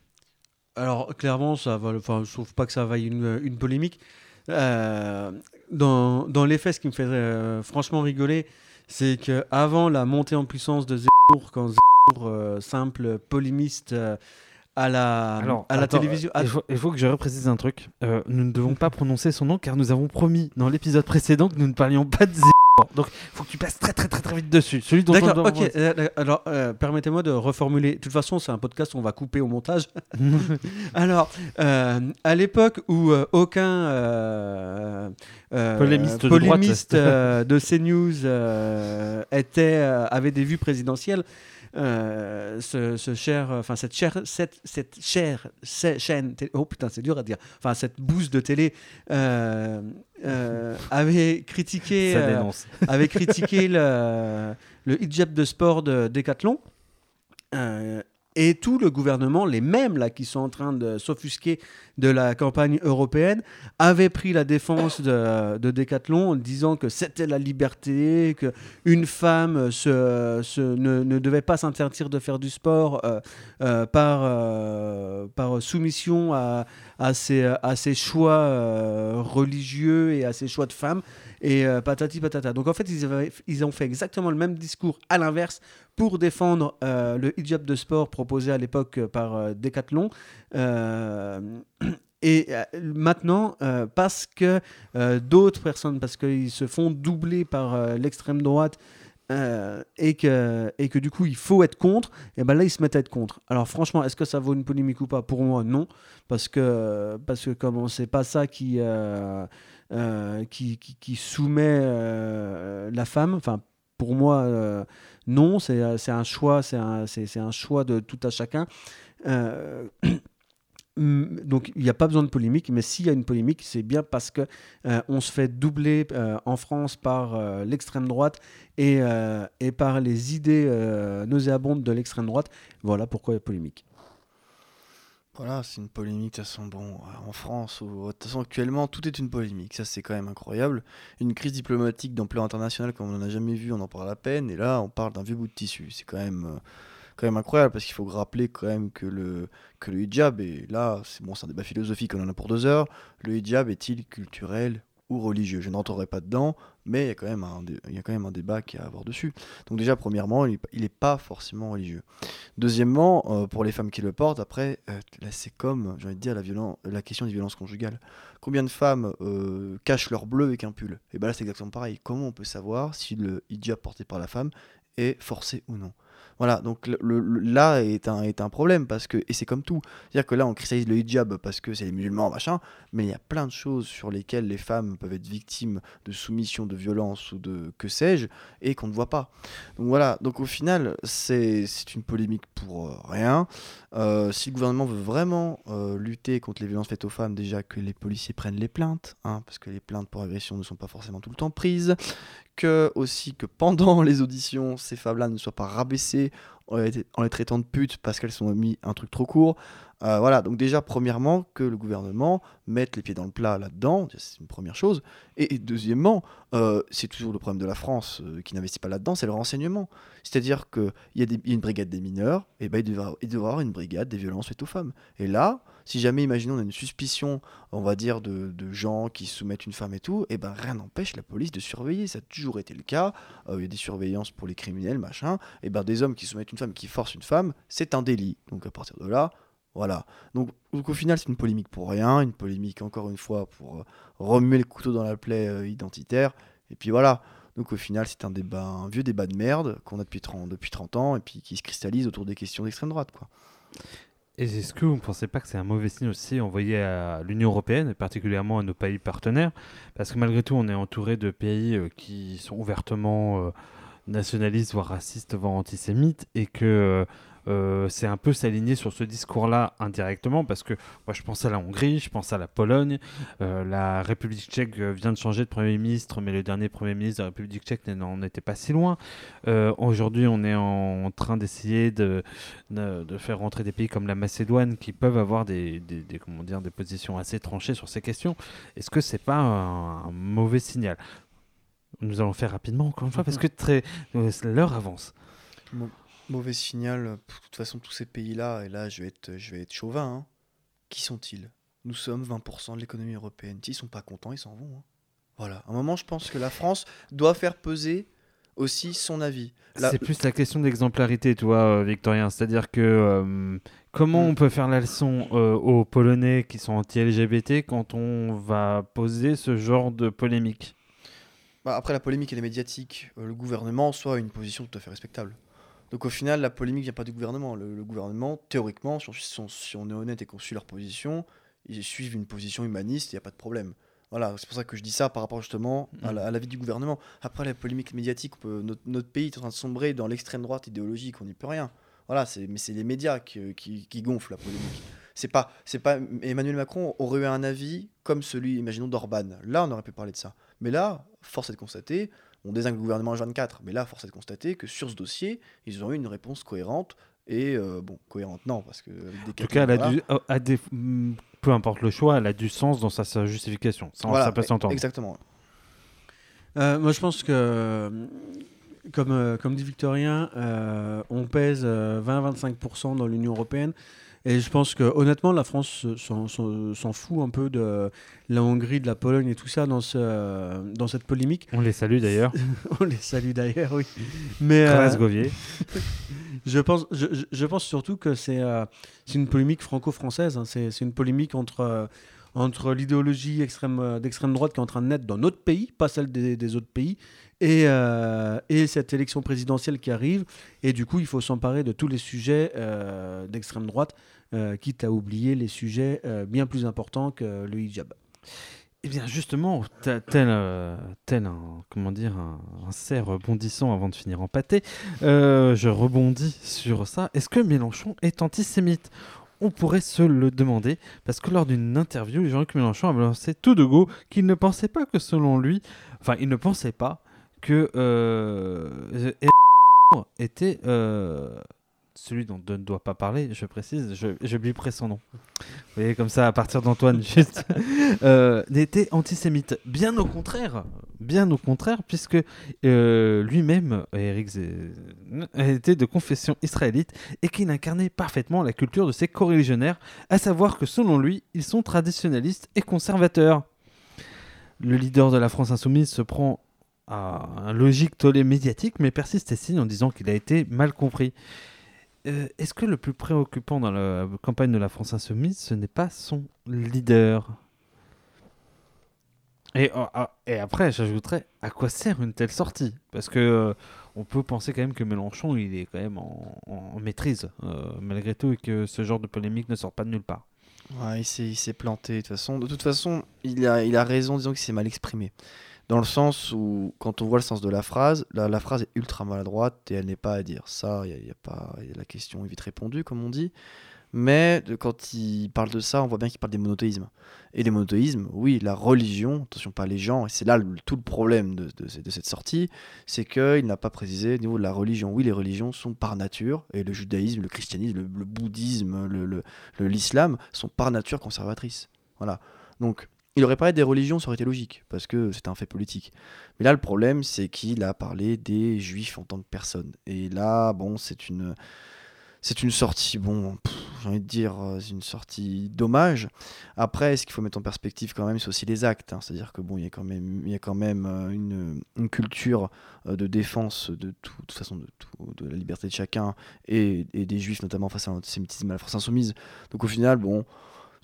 Alors, clairement, ça va, enfin, je trouve pas que ça vaille une, une polémique. Euh, dans, dans les faits, ce qui me fait euh, franchement rigoler, c'est qu'avant la montée en puissance de Zemmour, quand Zemmour, euh, simple polémiste... Euh, à la, Alors, à la attends, télévision. Il faut, il faut que je reprécise un truc. Euh, nous ne devons pas prononcer son nom car nous avons promis dans l'épisode précédent que nous ne parlions pas de Z. Donc, il faut que tu passes très très très très vite dessus. Celui dont D'accord, on ok. Euh, alors, euh, permettez-moi de reformuler. De toute façon, c'est un podcast, on va couper au montage. Alors, euh, à l'époque où euh, aucun euh, euh, polémiste, polémiste de, euh, de C News euh, était, euh, avait des vues présidentielles, Euh, ce, ce cher, enfin cette chère, cette cette chère chaîne, oh putain c'est dur à dire, enfin cette bouse de télé euh, euh, avait critiqué, Ça dénonce. Euh, avait critiqué le, le hijab de sport de Decathlon. Euh, Et tout le gouvernement, les mêmes là, qui sont en train de s'offusquer de la campagne européenne, avaient pris la défense de, de Decathlon en disant que c'était la liberté, qu'une femme se, se, ne, ne devait pas s'interdire de faire du sport euh, euh, par, euh, par soumission à, à, ses, à ses choix euh, religieux et à ses choix de femme. Et euh, patati patata. Donc en fait, ils, avaient, ils ont fait exactement le même discours à l'inverse pour défendre euh, le hijab de sport proposé à l'époque par euh, Decathlon. Euh, et euh, maintenant, euh, parce que euh, d'autres personnes, parce qu'ils se font doubler par euh, l'extrême droite euh, et, que, et que du coup, il faut être contre, et ben là, ils se mettent à être contre. Alors franchement, est-ce que ça vaut une polémique ou pas? Pour moi, non. Parce que, parce que comment, c'est pas ça qui... Euh, Euh, qui, qui, qui soumet euh, la femme. Enfin, pour moi, euh, non. C'est, c'est un choix. C'est un, c'est, c'est un choix de tout à chacun. Euh, donc, il n'y a pas besoin de polémique. Mais s'il y a une polémique, c'est bien parce que euh, on se fait doubler euh, en France par euh, l'extrême droite et, euh, et par les idées euh, nauséabondes de l'extrême droite. Voilà pourquoi il y a polémique. Voilà, c'est une polémique, de toute façon, bon, en France, où, de toute façon, actuellement, tout est une polémique, ça c'est quand même incroyable. Une crise diplomatique d'ampleur internationale comme on n'en a jamais vu, on en parle à peine, et là, on parle d'un vieux bout de tissu, c'est quand même, quand même incroyable, parce qu'il faut rappeler quand même que le, que le hijab, et là, c'est bon, c'est un débat philosophique, on en a pour deux heures, le hijab est-il culturel ou religieux ? Je n'entrerai pas dedans, mais il y a quand même un, dé- il y a quand même un débat qu'il y a à avoir dessus. Donc déjà, premièrement, il n'est pas forcément religieux. Deuxièmement, euh, pour les femmes qui le portent, après, euh, là, c'est comme, j'ai envie de dire, la, violen- la question des violences conjugales. Combien de femmes euh, cachent leur bleu avec un pull ? Et bien là, c'est exactement pareil. Comment on peut savoir si le hijab porté par la femme est forcé ou non ? Voilà, donc le, le, là est un, est un problème, parce que, et c'est comme tout, c'est-à-dire que là on cristallise le hijab parce que c'est les musulmans, machin, mais il y a plein de choses sur lesquelles les femmes peuvent être victimes de soumission, de violence ou de que sais-je, et qu'on ne voit pas. Donc voilà, donc au final, c'est, c'est une polémique pour euh, rien. Euh, si le gouvernement veut vraiment euh, lutter contre les violences faites aux femmes, déjà que les policiers prennent les plaintes, hein, parce que les plaintes pour agression ne sont pas forcément tout le temps prises, que aussi que pendant les auditions, ces femmes-là ne soient pas rabaissées en les traitant de putes parce qu'elles ont mis un truc trop court. Euh, voilà, donc déjà, premièrement, que le gouvernement mette les pieds dans le plat là-dedans, c'est une première chose. Et, et deuxièmement, euh, c'est toujours le problème de la France euh, qui n'investit pas là-dedans, c'est le renseignement. C'est-à-dire qu'il y, y a une brigade des mineurs, et ben, il devra il devra avoir une brigade des violences faites aux femmes. Et là, si jamais, imaginons, on a une suspicion, on va dire, de, de gens qui soumettent une femme et tout, et ben rien n'empêche la police de surveiller. Ça a toujours été le cas. Il euh, y a des surveillances pour les criminels, machin. Et ben des hommes qui soumettent une femme, qui forcent une femme, c'est un délit. Donc à partir de là, voilà. Donc, donc au final, c'est une polémique pour rien, une polémique encore une fois pour euh, remuer le couteau dans la plaie euh, identitaire. Et puis voilà. Donc au final, c'est un débat, un vieux débat de merde qu'on a depuis trente, depuis trente ans et puis qui se cristallise autour des questions d'extrême droite, quoi. Et est-ce que vous ne pensez pas que c'est un mauvais signe aussi envoyé à l'Union européenne, et particulièrement à nos pays partenaires ? Parce que malgré tout, on est entouré de pays qui sont ouvertement nationalistes, voire racistes, voire antisémites, et que euh, c'est un peu s'aligner sur ce discours-là indirectement, parce que moi je pense à la Hongrie, je pense à la Pologne, euh, la République tchèque vient de changer de Premier ministre, mais le dernier Premier ministre de la République tchèque n'en était pas si loin. Euh, aujourd'hui on est en train d'essayer de, de, de faire rentrer des pays comme la Macédoine qui peuvent avoir des, des, des, comment dire, des positions assez tranchées sur ces questions. Est-ce que c'est pas un, un mauvais signal ? Nous allons faire rapidement encore une fois, parce que très, l'heure avance. Bon. Mauvais signal, de toute façon, tous ces pays-là, et là, je vais être, je vais être chauvin, hein. Qui sont-ils ? Nous sommes vingt pour cent de l'économie européenne. S'ils ne sont pas contents, ils s'en vont. Hein. Voilà. À un moment, je pense que la France doit faire peser aussi son avis. La... C'est plus la question d'exemplarité, tu vois, Victorien. C'est-à-dire que euh, comment on peut faire la leçon euh, aux Polonais qui sont anti-L G B T quand on va poser ce genre de polémique ? Bah, après, la polémique, elle est médiatique. Euh, le gouvernement, soit a une position tout à fait respectable. Donc au final, la polémique vient pas du gouvernement. Le, le gouvernement, théoriquement, si on, si on, si on est honnête et qu'on suit leur position, ils suivent une position humaniste, il n'y a pas de problème. Voilà, c'est pour ça que je dis ça par rapport justement mmh. à, la, à l'avis du gouvernement. Après la polémique médiatique, peut, notre, notre pays est en train de sombrer dans l'extrême droite idéologique, on n'y peut rien. Voilà, c'est, mais c'est les médias qui, qui, qui gonflent la polémique. C'est pas, c'est pas, Emmanuel Macron aurait eu un avis comme celui, imaginons, d'Orban. Là, on aurait pu parler de ça. Mais là, force est de constater... On désigne le gouvernement H vingt-quatre, mais là, force est de constater que sur ce dossier, ils ont eu une réponse cohérente, et euh, bon, cohérente non, parce que... Avec des en tout cas, elle a du, a des, peu importe le choix, elle a du sens dans sa, sa justification, ça, voilà, ça peut s'entendre. Exactement. Euh, moi, je pense que, comme, comme dit Victorien, euh, on pèse vingt à vingt-cinq pour cent dans l'Union européenne, et je pense que honnêtement, la France s'en, s'en, s'en fout un peu de la Hongrie, de la Pologne et tout ça dans ce dans cette polémique. On les salue d'ailleurs. On les salue d'ailleurs, oui. Mais euh, je pense, je, je pense surtout que c'est euh, c'est une polémique franco-française. Hein. C'est c'est une polémique entre euh, entre l'idéologie extrême d'extrême droite qui est en train de naître dans notre pays, pas celle des, des autres pays, et euh, et cette élection présidentielle qui arrive. Et du coup, il faut s'emparer de tous les sujets euh, d'extrême droite, euh, quitte à oublier les sujets euh, bien plus importants que euh, le hijab. Eh bien, justement, tel, euh, tel un, comment dire, un, un cerf rebondissant avant de finir en pâté, euh, je rebondis sur ça. Est-ce que Mélenchon est antisémite ? On pourrait se le demander, parce que lors d'une interview, Jean-Luc Mélenchon a balancé tout de go qu'il ne pensait pas que, selon lui, enfin, il ne pensait pas que euh, était euh, celui dont je ne dois pas parler, je précise, je, je biperai son nom. Vous voyez, comme ça, à partir d'Antoine, juste, euh, n'était antisémite. Bien au contraire, bien au contraire, puisque euh, lui-même, Eric Zé... était de confession israélite et qu'il incarnait parfaitement la culture de ses coreligionnaires, à savoir que, selon lui, ils sont traditionalistes et conservateurs. Le leader de la France insoumise se prend à un logique tollé médiatique, mais persiste et signe en disant qu'il a été mal compris. Euh, est-ce que le plus préoccupant dans la campagne de la France insoumise, ce n'est pas son leader ? Et, et après, j'ajouterais, à quoi sert une telle sortie ? Parce que euh, on peut penser quand même que Mélenchon, il est quand même en, en maîtrise, euh, malgré tout, et que ce genre de polémique ne sort pas de nulle part. Ouais, il s'est, il s'est planté. De toute façon, de toute façon il, a, il a raison, disons qu'il s'est mal exprimé. Dans le sens où, quand on voit le sens de la phrase, la, la phrase est ultra maladroite et elle n'est pas à dire. Ça, y a, y a pas, y a la question est vite répondue, comme on dit. Mais de, quand il parle de ça, on voit bien qu'il parle des monothéismes. Et les monothéismes, oui, la religion, attention, pas les gens, et c'est là le, tout le problème de, de, de cette sortie, c'est qu'il n'a pas précisé au niveau de la religion. Oui, les religions sont par nature, et le judaïsme, le christianisme, le, le bouddhisme, le, le, le, l'islam sont par nature conservatrices. Voilà. Donc, il aurait parlé des religions, ça aurait été logique, parce que c'est un fait politique. Mais là, le problème, c'est qu'il a parlé des juifs en tant que personne. Et là, bon, c'est une... C'est une sortie, bon, pff, j'ai envie de dire, c'est une sortie dommage. Après, ce qu'il faut mettre en perspective quand même, c'est aussi les actes. Hein. C'est-à-dire que bon, il y a quand même, il y a quand même une, une culture de défense de tout, de toute façon, de, tout, de la liberté de chacun et, et des Juifs, notamment face à l'antisémitisme à la France insoumise. Donc au final, bon,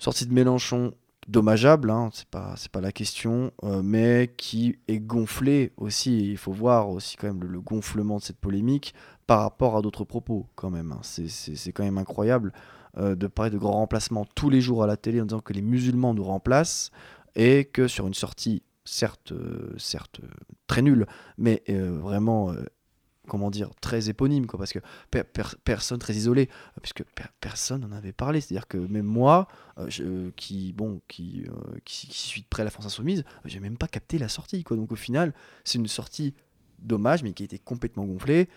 sortie de Mélenchon, dommageable, hein, c'est pas, c'est pas la question, euh, mais qui est gonflée aussi. Il faut voir aussi quand même le, le gonflement de cette polémique par rapport à d'autres propos quand même. Hein. C'est, c'est, c'est quand même incroyable euh, de parler de grands remplacements tous les jours à la télé en disant que les musulmans nous remplacent et que sur une sortie, certes, euh, certes euh, très nulle, mais euh, vraiment... Euh, comment dire, très éponyme, quoi, parce que per- per- personne, très isolé, puisque per- personne n'en avait parlé, c'est-à-dire que même moi, euh, je, qui, bon, qui, euh, qui, qui suis de près à la France Insoumise, j'ai même pas capté la sortie, quoi, donc au final, c'est une sortie dommage, mais qui a été complètement gonflée,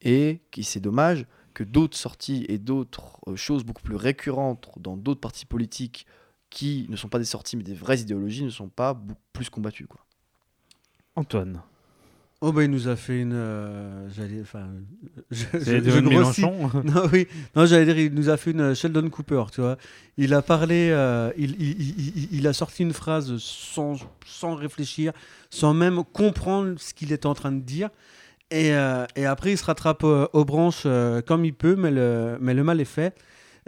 et qui, c'est dommage que d'autres sorties et d'autres euh, choses beaucoup plus récurrentes dans d'autres partis politiques qui ne sont pas des sorties, mais des vraies idéologies, ne sont pas beaucoup plus combattues, quoi. Antoine. Oh bah il nous a fait une, euh, j'allais, enfin, je, je, je grossis. Non oui, non j'allais dire il nous a fait une Sheldon Cooper, tu vois. Il a parlé, euh, il, il, il, il a sorti une phrase sans, sans réfléchir, sans même comprendre ce qu'il était en train de dire, et, euh, et après il se rattrape euh, aux branches euh, comme il peut, mais le, mais le mal est fait.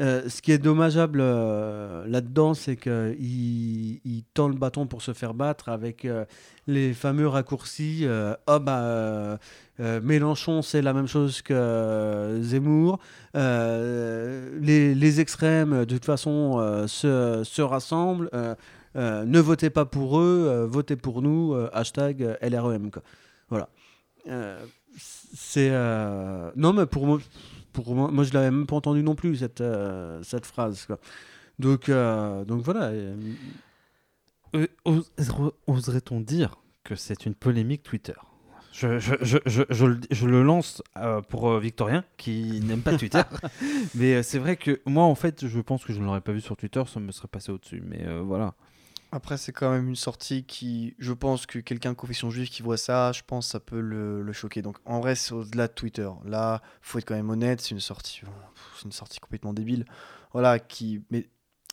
Euh, ce qui est dommageable euh, là-dedans, c'est qu'il il tend le bâton pour se faire battre avec euh, les fameux raccourcis. Euh, oh bah, euh, euh, Mélenchon, c'est la même chose que euh, Zemmour. Euh, les, les extrêmes, de toute façon, euh, se, se rassemblent. Euh, euh, ne votez pas pour eux, euh, votez pour nous. Euh, hashtag L R E M. Quoi. Voilà. Euh, c'est euh... non, mais pour moi. Pour moi, moi je l'avais même pas entendu non plus cette euh, cette phrase quoi. Donc euh, donc voilà. Euh, oserait-on dire que c'est une polémique Twitter ? Je je je je je, je le lance euh, pour Victorien qui n'aime pas Twitter. Mais euh, c'est vrai que moi en fait je pense que je ne l'aurais pas vu sur Twitter, ça me serait passé au-dessus. Mais euh, voilà. Après, c'est quand même une sortie qui... Je pense que quelqu'un de confession juive qui voit ça, je pense que ça peut le, le choquer. Donc, en vrai, c'est au-delà de Twitter. Là, il faut être quand même honnête, c'est une sortie... C'est une sortie complètement débile. Voilà, qui... Mais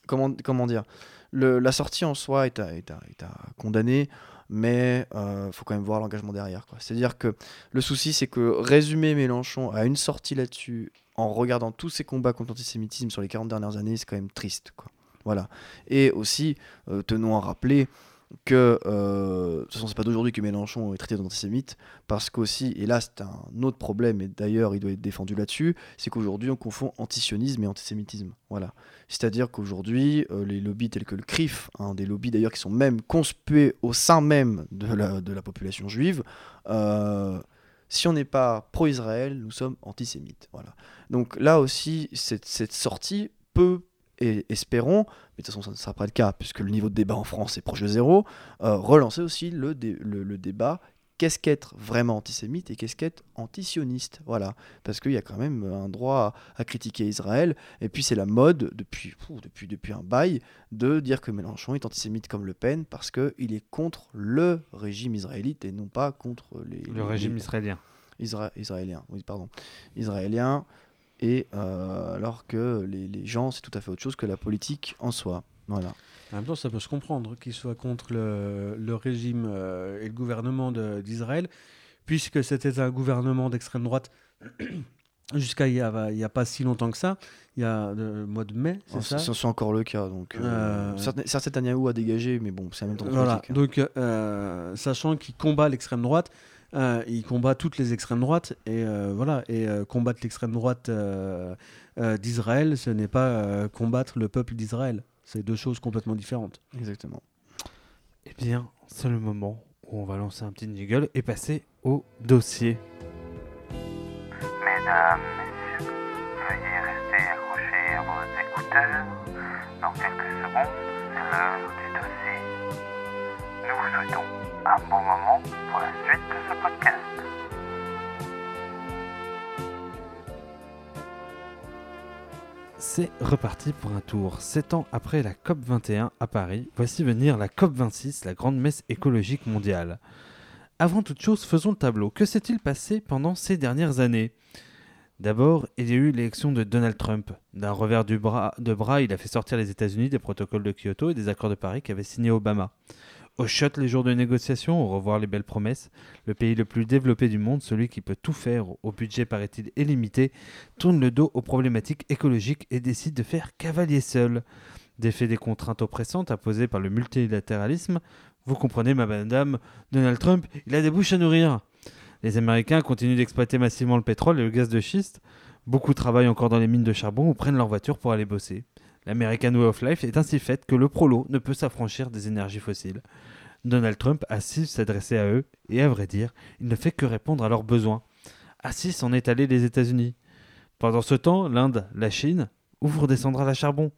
comment, comment dire le, la sortie en soi est à, est à, est à condamner, mais il euh, faut quand même voir l'engagement derrière. Quoi. C'est-à-dire que le souci, c'est que résumer Mélenchon à une sortie là-dessus, en regardant tous ses combats contre l'antisémitisme sur les quarante dernières années, c'est quand même triste, quoi. Voilà. Et aussi, euh, tenons à rappeler que, euh, de toute façon, c'est pas d'aujourd'hui que Mélenchon est traité d'antisémite, parce qu'aussi, et là c'est un autre problème, et d'ailleurs il doit être défendu là-dessus, c'est qu'aujourd'hui on confond antisionisme et antisémitisme. Voilà. C'est-à-dire qu'aujourd'hui, euh, les lobbies tels que le C R I F, hein, des lobbies d'ailleurs qui sont même conspués au sein même de la, de la population juive, euh, si on n'est pas pro-Israël, nous sommes antisémites. Voilà. Donc là aussi, cette, cette sortie peut. Et espérons, mais de toute façon ça ne sera pas le cas puisque le niveau de débat en France est proche de zéro, euh, relancer aussi le, dé- le, le débat qu'est-ce qu'être vraiment antisémite et qu'est-ce qu'être antisioniste. Voilà, parce qu'il y a quand même un droit à, à critiquer Israël. Et puis c'est la mode depuis, pff, depuis, depuis un bail de dire que Mélenchon est antisémite comme Le Pen parce qu'il est contre le régime israélite et non pas contre les... Le les, régime les, israélien. Isra- israélien, oui, pardon. Israélien, et euh, alors que les, les gens, c'est tout à fait autre chose que la politique en soi. Voilà. En même temps, ça peut se comprendre qu'il soit contre le, le régime euh, et le gouvernement de, d'Israël, puisque c'était un gouvernement d'extrême droite jusqu'à il n'y a, a pas si longtemps que ça, il y a le mois de mai, c'est oh, ça c'est, c'est encore le cas. Donc, euh... Euh... certes, Netanyahou a dégagé, mais bon, c'est en même temps voilà, politique. Hein. Donc, euh, sachant qu'il combat l'extrême droite, Euh, il combat toutes les extrêmes droites et euh, voilà et euh, combattre l'extrême droite euh, euh, d'Israël, ce n'est pas euh, combattre le peuple d'Israël. C'est deux choses complètement différentes. Exactement. Eh bien, c'est le moment où on va lancer un petit jingle et passer au dossier. Mesdames, messieurs, veuillez rester accrochés à vos écouteurs. Dans quelques secondes, c'est l'heure du dossier. Nous vous souhaitons un bon moment pour la suite de ce podcast. C'est reparti pour un tour. Sept ans après la C O P vingt et un à Paris, voici venir la C O P vingt-six, la grande messe écologique mondiale. Avant toute chose, faisons le tableau. Que s'est-il passé pendant ces dernières années ? D'abord, il y a eu l'élection de Donald Trump. D'un revers de bras, de bras, il a fait sortir les États-Unis des protocoles de Kyoto et des accords de Paris qu'avait signé Obama. Au shot les jours de négociation, au revoir les belles promesses, le pays le plus développé du monde, celui qui peut tout faire, au budget paraît-il illimité, tourne le dos aux problématiques écologiques et décide de faire cavalier seul. Défait des contraintes oppressantes imposées par le multilatéralisme, vous comprenez ma madame, Donald Trump, il a des bouches à nourrir. Les Américains continuent d'exploiter massivement le pétrole et le gaz de schiste, beaucoup travaillent encore dans les mines de charbon ou prennent leur voiture pour aller bosser. L'American Way of Life est ainsi faite que le prolo ne peut s'affranchir des énergies fossiles. Donald Trump a su s'adresser à eux, et à vrai dire, il ne fait que répondre à leurs besoins. Ainsi s'en est allé les États-Unis. Pendant ce temps, l'Inde, la Chine, ouvrent des centrales à charbon.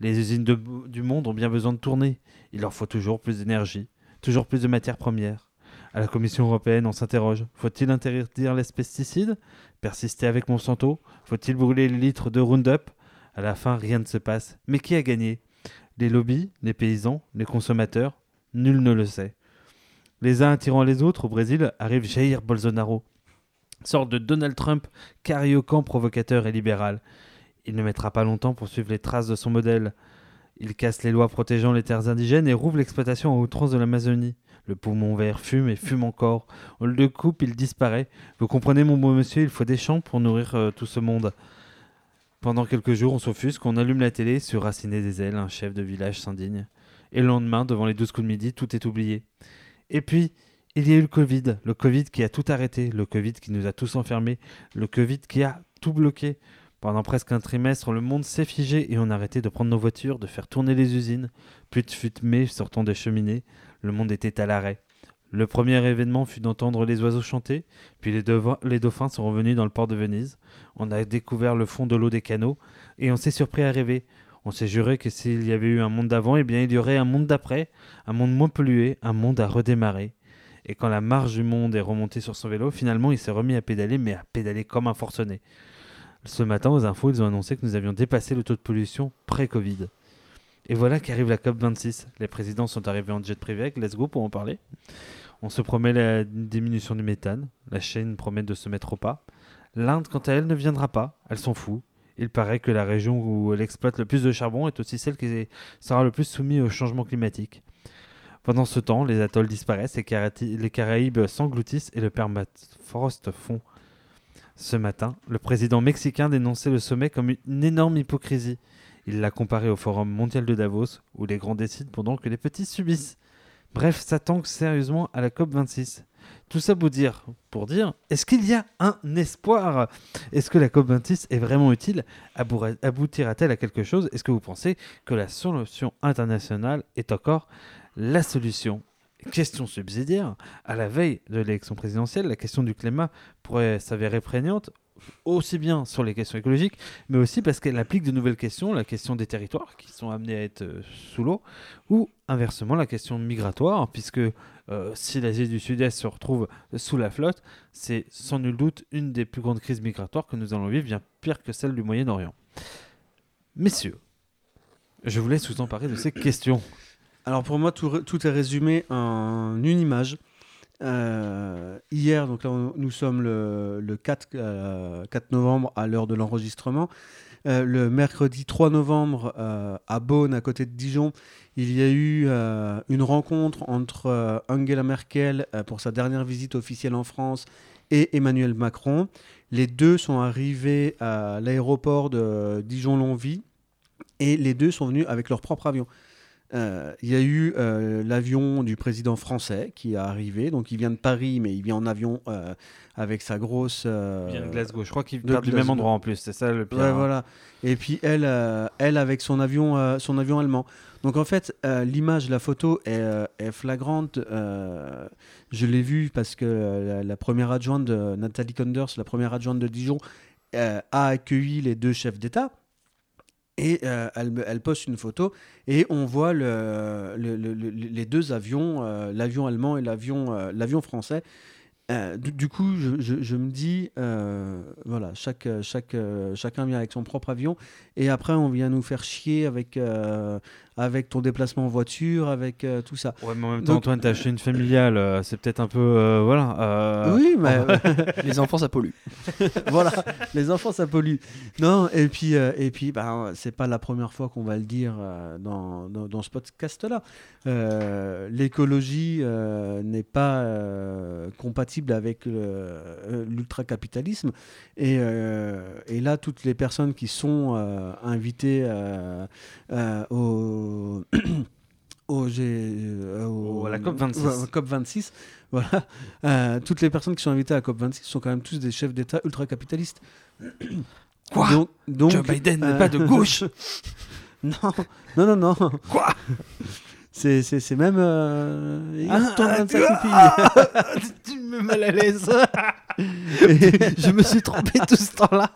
Les usines de, du monde ont bien besoin de tourner. Il leur faut toujours plus d'énergie, toujours plus de matières premières. À la Commission européenne, on s'interroge. Faut-il interdire les pesticides ? Persister avec Monsanto ? Faut-il brûler les litres de Roundup ? À la fin, rien ne se passe. Mais qui a gagné ? Les lobbies, les paysans, les consommateurs ? Nul ne le sait. Les uns attirant les autres, au Brésil arrive Jair Bolsonaro, sorte de Donald Trump, cariocan, provocateur et libéral. Il ne mettra pas longtemps pour suivre les traces de son modèle. Il casse les lois protégeant les terres indigènes et rouvre l'exploitation à outrance de l'Amazonie. Le poumon vert fume et fume encore. On le coupe, il disparaît. Vous comprenez, mon beau monsieur, il faut des champs pour nourrir euh, tout ce monde. Pendant quelques jours, on s'offusque, on allume la télé, sur Raciné des Ailes, un chef de village s'indigne. Et le lendemain, devant les douze coups de midi, tout est oublié. Et puis, il y a eu le Covid, le Covid qui a tout arrêté, le Covid qui nous a tous enfermés, le Covid qui a tout bloqué. Pendant presque un trimestre, le monde s'est figé et on a arrêté de prendre nos voitures, de faire tourner les usines. Plus de fumée sortant des cheminées, le monde était à l'arrêt. Le premier événement fut d'entendre les oiseaux chanter, puis les, dev- les dauphins sont revenus dans le port de Venise. On a découvert le fond de l'eau des canaux et on s'est surpris à rêver. On s'est juré que s'il y avait eu un monde d'avant, eh bien il y aurait un monde d'après, un monde moins pollué, un monde à redémarrer. Et quand la marche du monde est remontée sur son vélo, finalement il s'est remis à pédaler, mais à pédaler comme un forcené. Ce matin, aux infos, ils ont annoncé que nous avions dépassé le taux de pollution pré-Covid. Et voilà qu'arrive la C O P vingt-six. Les présidents sont arrivés en jet privé avec Let's Go pour en parler. On se promet la diminution du méthane. La Chine promet de se mettre au pas. L'Inde, quant à elle, ne viendra pas. Elle s'en fout. Il paraît que la région où elle exploite le plus de charbon est aussi celle qui sera le plus soumise au changement climatique. Pendant ce temps, les atolls disparaissent, les, Carati- les Caraïbes s'engloutissent et le permafrost fond. Ce matin, le président mexicain dénonçait le sommet comme une énorme hypocrisie. Il l'a comparé au Forum mondial de Davos, où les grands décident pendant que les petits subissent. Bref, ça tangue sérieusement à la C O P vingt-six. Tout ça pour dire, pour dire, est-ce qu'il y a un espoir ? Est-ce que la C O P vingt-six est vraiment utile ? Aboutira-t-elle à quelque chose ? Est-ce que vous pensez que la solution internationale est encore la solution ? Question subsidiaire, à la veille de l'élection présidentielle, la question du climat pourrait s'avérer prégnante, aussi bien sur les questions écologiques, mais aussi parce qu'elle implique de nouvelles questions, la question des territoires qui sont amenés à être sous l'eau, ou inversement la question migratoire, puisque euh, si l'Asie du Sud-Est se retrouve sous la flotte, c'est sans nul doute une des plus grandes crises migratoires que nous allons vivre, bien pire que celle du Moyen-Orient. Messieurs, je vous laisse vous emparer de ces questions. Alors pour moi, tout, tout est résumé en une image. Euh, hier, donc là, on, nous sommes le, le quatre novembre à l'heure de l'enregistrement. Euh, le mercredi trois novembre, euh, à Beaune, à côté de Dijon, il y a eu euh, une rencontre entre euh, Angela Merkel euh, pour sa dernière visite officielle en France et Emmanuel Macron. Les deux sont arrivés à l'aéroport de Dijon-Longwy et les deux sont venus avec leur propre avion. Il euh, y a eu euh, l'avion du président français qui est arrivé, donc il vient de Paris, mais il vient en avion euh, avec sa grosse... Euh, il vient de Glasgow, je crois qu'il part du même endroit en plus, c'est ça le pire. Ouais, hein. Voilà. Et puis elle, euh, elle avec son avion, euh, son avion allemand. Donc en fait, euh, l'image, la photo est, euh, est flagrante. Euh, je l'ai vue parce que la, la première adjointe de Nathalie Condors, la première adjointe de Dijon, euh, a accueilli les deux chefs d'État. Et euh, elle, elle poste une photo et on voit le, le, le, les deux avions, euh, l'avion allemand et l'avion, euh, l'avion français. Euh, du, du coup, je, je, je me dis, euh, voilà, chaque, chaque, euh, chacun vient avec son propre avion et après on vient nous faire chier avec, euh, avec ton déplacement en voiture, avec euh, tout ça. Ouais, mais en même temps, donc, Antoine, t'as acheté une familiale, euh, c'est peut-être un peu, euh, voilà. Euh... Oui, mais les enfants ça pollue. Voilà, les enfants ça pollue. Non, et puis, euh, et puis, bah, c'est pas la première fois qu'on va le dire euh, dans, dans, dans ce podcast-là. Euh, l'écologie euh, n'est pas euh, compatible avec le, l'ultracapitalisme et, euh, et là toutes les personnes qui sont euh, invitées euh, euh, au, au, G, euh, au à la COP vingt-six, COP vingt-six voilà, euh, toutes les personnes qui sont invitées à COP vingt-six sont quand même tous des chefs d'État ultracapitalistes. Quoi ? donc, donc, Joe Biden euh, n'est pas de gauche. non non non non quoi C'est, c'est, c'est même... Euh, ah, ah, tu, ah, tu me mets mal à l'aise. Je me suis trompé tout ce temps-là.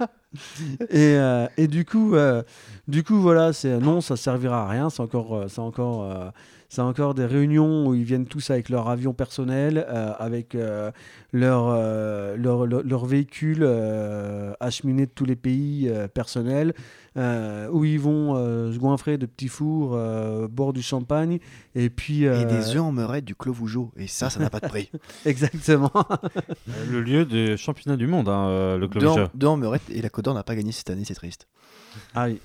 Et, euh, et du coup, euh, du coup voilà, c'est, non, ça ne servira à rien. C'est encore, c'est, encore, euh, c'est encore des réunions où ils viennent tous avec leur avion personnel, euh, avec euh, leur, euh, leur, leur, leur véhicule euh, acheminé de tous les pays euh, personnels. Euh, où ils vont euh, se goinfrer de petits fours, euh, boire du champagne et puis euh... et des œufs en meurette du Clos de Vougeot et ça, ça n'a pas de prix. Exactement. Le lieu des championnats du monde, hein, le Clos de Vougeot. Deux en meurette et la Côte d'Or n'a pas gagné cette année, c'est triste. Ah oui.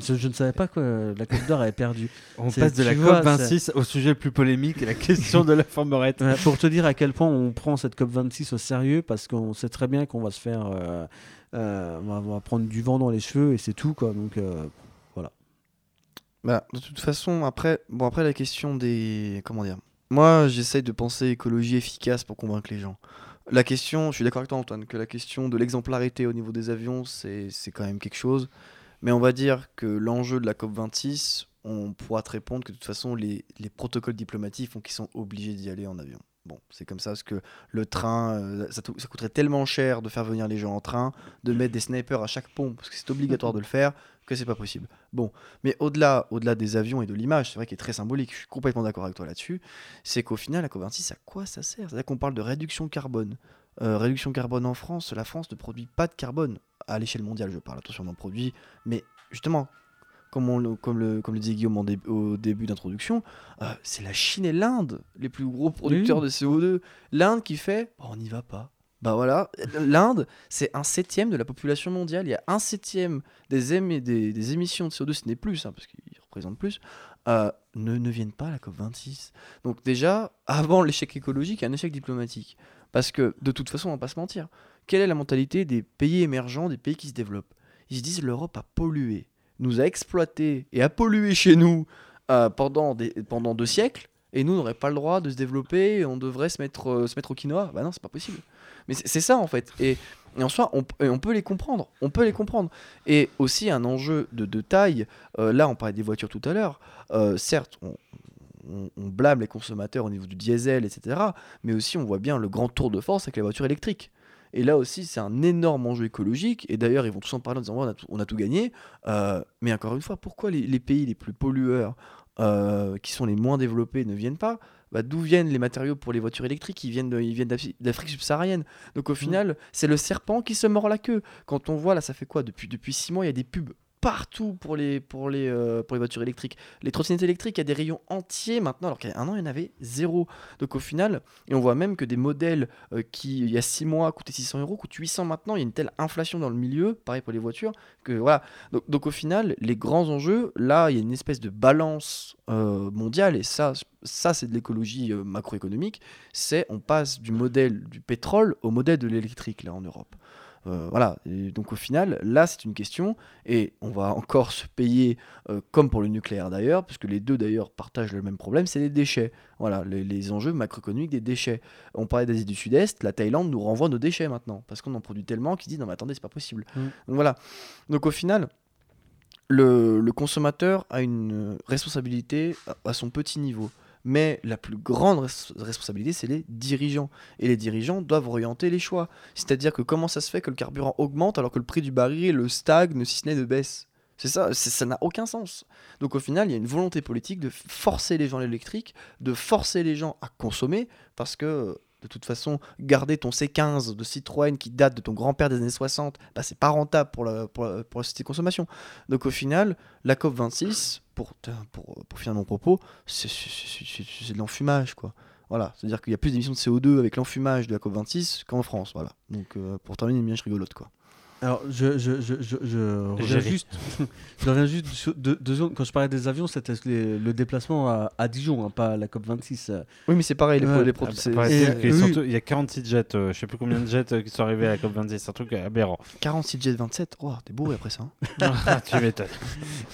Je ne savais pas que la Côte d'Or avait perdu. On c'est, passe de la vois, COP vingt-six c'est... au sujet le plus polémique, la question de la formerette. Ouais, pour te dire à quel point on prend cette COP vingt-six au sérieux, parce qu'on sait très bien qu'on va se faire, euh, euh, on, va, on va prendre du vent dans les cheveux et c'est tout, quoi. Donc euh, voilà. Bah, de toute façon, après, bon après la question des, comment dire. Moi, j'essaye de penser écologie efficace pour convaincre les gens. La question, je suis d'accord avec toi, Antoine, que la question de l'exemplarité au niveau des avions, c'est, c'est quand même quelque chose. Mais on va dire que l'enjeu de la COP vingt-six, on pourra te répondre que de toute façon, les, les protocoles diplomatiques font qu'ils sont obligés d'y aller en avion. Bon, c'est comme ça, parce que le train, ça, ça coûterait tellement cher de faire venir les gens en train, de mettre des snipers à chaque pont, parce que c'est obligatoire de le faire, que c'est pas possible. Bon, mais au-delà, au-delà des avions et de l'image, c'est vrai qu'il est très symbolique, je suis complètement d'accord avec toi là-dessus, c'est qu'au final, la COP vingt-six, à quoi ça sert ? C'est-à-dire qu'on parle de réduction carbone. Euh, réduction carbone en France, la France ne produit pas de carbone. À l'échelle mondiale, je parle, attention, on en produit, mais justement, comme, on, comme, le, comme le disait Guillaume en dé, au début d'introduction, euh, c'est la Chine et l'Inde les plus gros producteurs oui. de C O deux. L'Inde qui fait, oh, on n'y va pas. Bah voilà, l'Inde, c'est un septième de la population mondiale. Il y a un septième des, émi- des, des émissions de C O deux, ce n'est plus, hein, parce qu'ils représentent plus, euh, ne, ne viennent pas à la COP vingt-six. Donc déjà, avant l'échec écologique, il y a un échec diplomatique. Parce que, de toute façon, on ne va pas se mentir. Quelle est la mentalité des pays émergents, des pays qui se développent ? Ils se disent l'Europe a pollué, nous a exploité et a pollué chez nous euh, pendant, des, pendant deux siècles, et nous, on n'aurait pas le droit de se développer, et on devrait se mettre, euh, se mettre au quinoa. Bah non, c'est pas possible. Mais c'est, c'est ça, en fait. Et, et en soi, on, on peut les comprendre. On peut les comprendre. Et aussi, un enjeu de, de taille. Euh, là, on parlait des voitures tout à l'heure. Euh, certes, on... On, on blâme les consommateurs au niveau du diesel, et cetera. Mais aussi, on voit bien le grand tour de force avec la voiture électrique. Et là aussi, c'est un énorme enjeu écologique. Et d'ailleurs, ils vont tous en parler en disant, oh, on, a tout, on a tout gagné. Euh, mais encore une fois, pourquoi les, les pays les plus pollueurs, euh, qui sont les moins développés, ne viennent pas ? bah, d'où viennent les matériaux pour les voitures électriques? Ils viennent, de, ils viennent d'Afrique subsaharienne. Donc au final, mmh. c'est le serpent qui se mord la queue. Quand on voit, là, ça fait quoi? Depuis, depuis six mois, il y a des pubs partout pour les, pour les, euh, pour les voitures électriques. Les trottinettes électriques, il y a des rayons entiers maintenant, alors qu'il y a un an, il y en avait zéro. Donc au final, et on voit même que des modèles euh, qui, il y a six mois, coûtaient six cents euros, coûtent huit cents maintenant. Il y a une telle inflation dans le milieu, pareil pour les voitures, que voilà. Donc, donc au final, les grands enjeux, là, il y a une espèce de balance euh, mondiale, et ça, ça c'est de l'écologie euh, macroéconomique, c'est on passe du modèle du pétrole au modèle de l'électrique, là, en Europe. Euh, voilà, et donc au final, là c'est une question, et on va encore se payer euh, comme pour le nucléaire d'ailleurs, parce que les deux d'ailleurs partagent le même problème, c'est les déchets. Voilà, les, les enjeux macroéconomiques des déchets. On parlait d'Asie du Sud-Est, la Thaïlande nous renvoie nos déchets maintenant, parce qu'on en produit tellement qu'ils disent non mais attendez, c'est pas possible. Mmh. Donc voilà, donc au final, le, le consommateur a une responsabilité à, à son petit niveau. Mais la plus grande res- responsabilité, c'est les dirigeants. Et les dirigeants doivent orienter les choix. C'est-à-dire que comment ça se fait que le carburant augmente alors que le prix du baril le stagne, si ce n'est de baisse? C'est ça, c'est, ça n'a aucun sens. Donc au final, il y a une volonté politique de forcer les gens à l'électrique, de forcer les gens à consommer, parce que de toute façon, garder ton C quinze de Citroën qui date de ton grand-père des années soixante, bah, c'est pas rentable pour la, pour la, pour la société de consommation. Donc au final, la C O P vingt-six, pour, pour, pour finir mon propos, c'est, c'est, c'est, c'est de l'enfumage, quoi. Voilà, c'est-à-dire qu'il y a plus d'émissions de C O deux avec l'enfumage de la C O P vingt-six qu'en France, voilà. Donc euh, pour terminer une image rigolote, quoi. Alors, je, je, je, je, je, je juste, je reviens juste deux, deux secondes. Quand je parlais des avions, c'était les, le déplacement à, à Dijon, hein, pas à la C O P vingt-six. Oui, mais c'est pareil. Les, ouais. les pro- ah, c'est, pareil c'est, c'est, oui. Il y a quarante-six jets, euh, je ne sais plus combien de jets euh, qui sont arrivés à la C O P vingt-six. C'est un truc aberrant. quarante-six jets vingt-sept, oh, t'es bourré après ça. Hein. Ah, tu m'étonnes.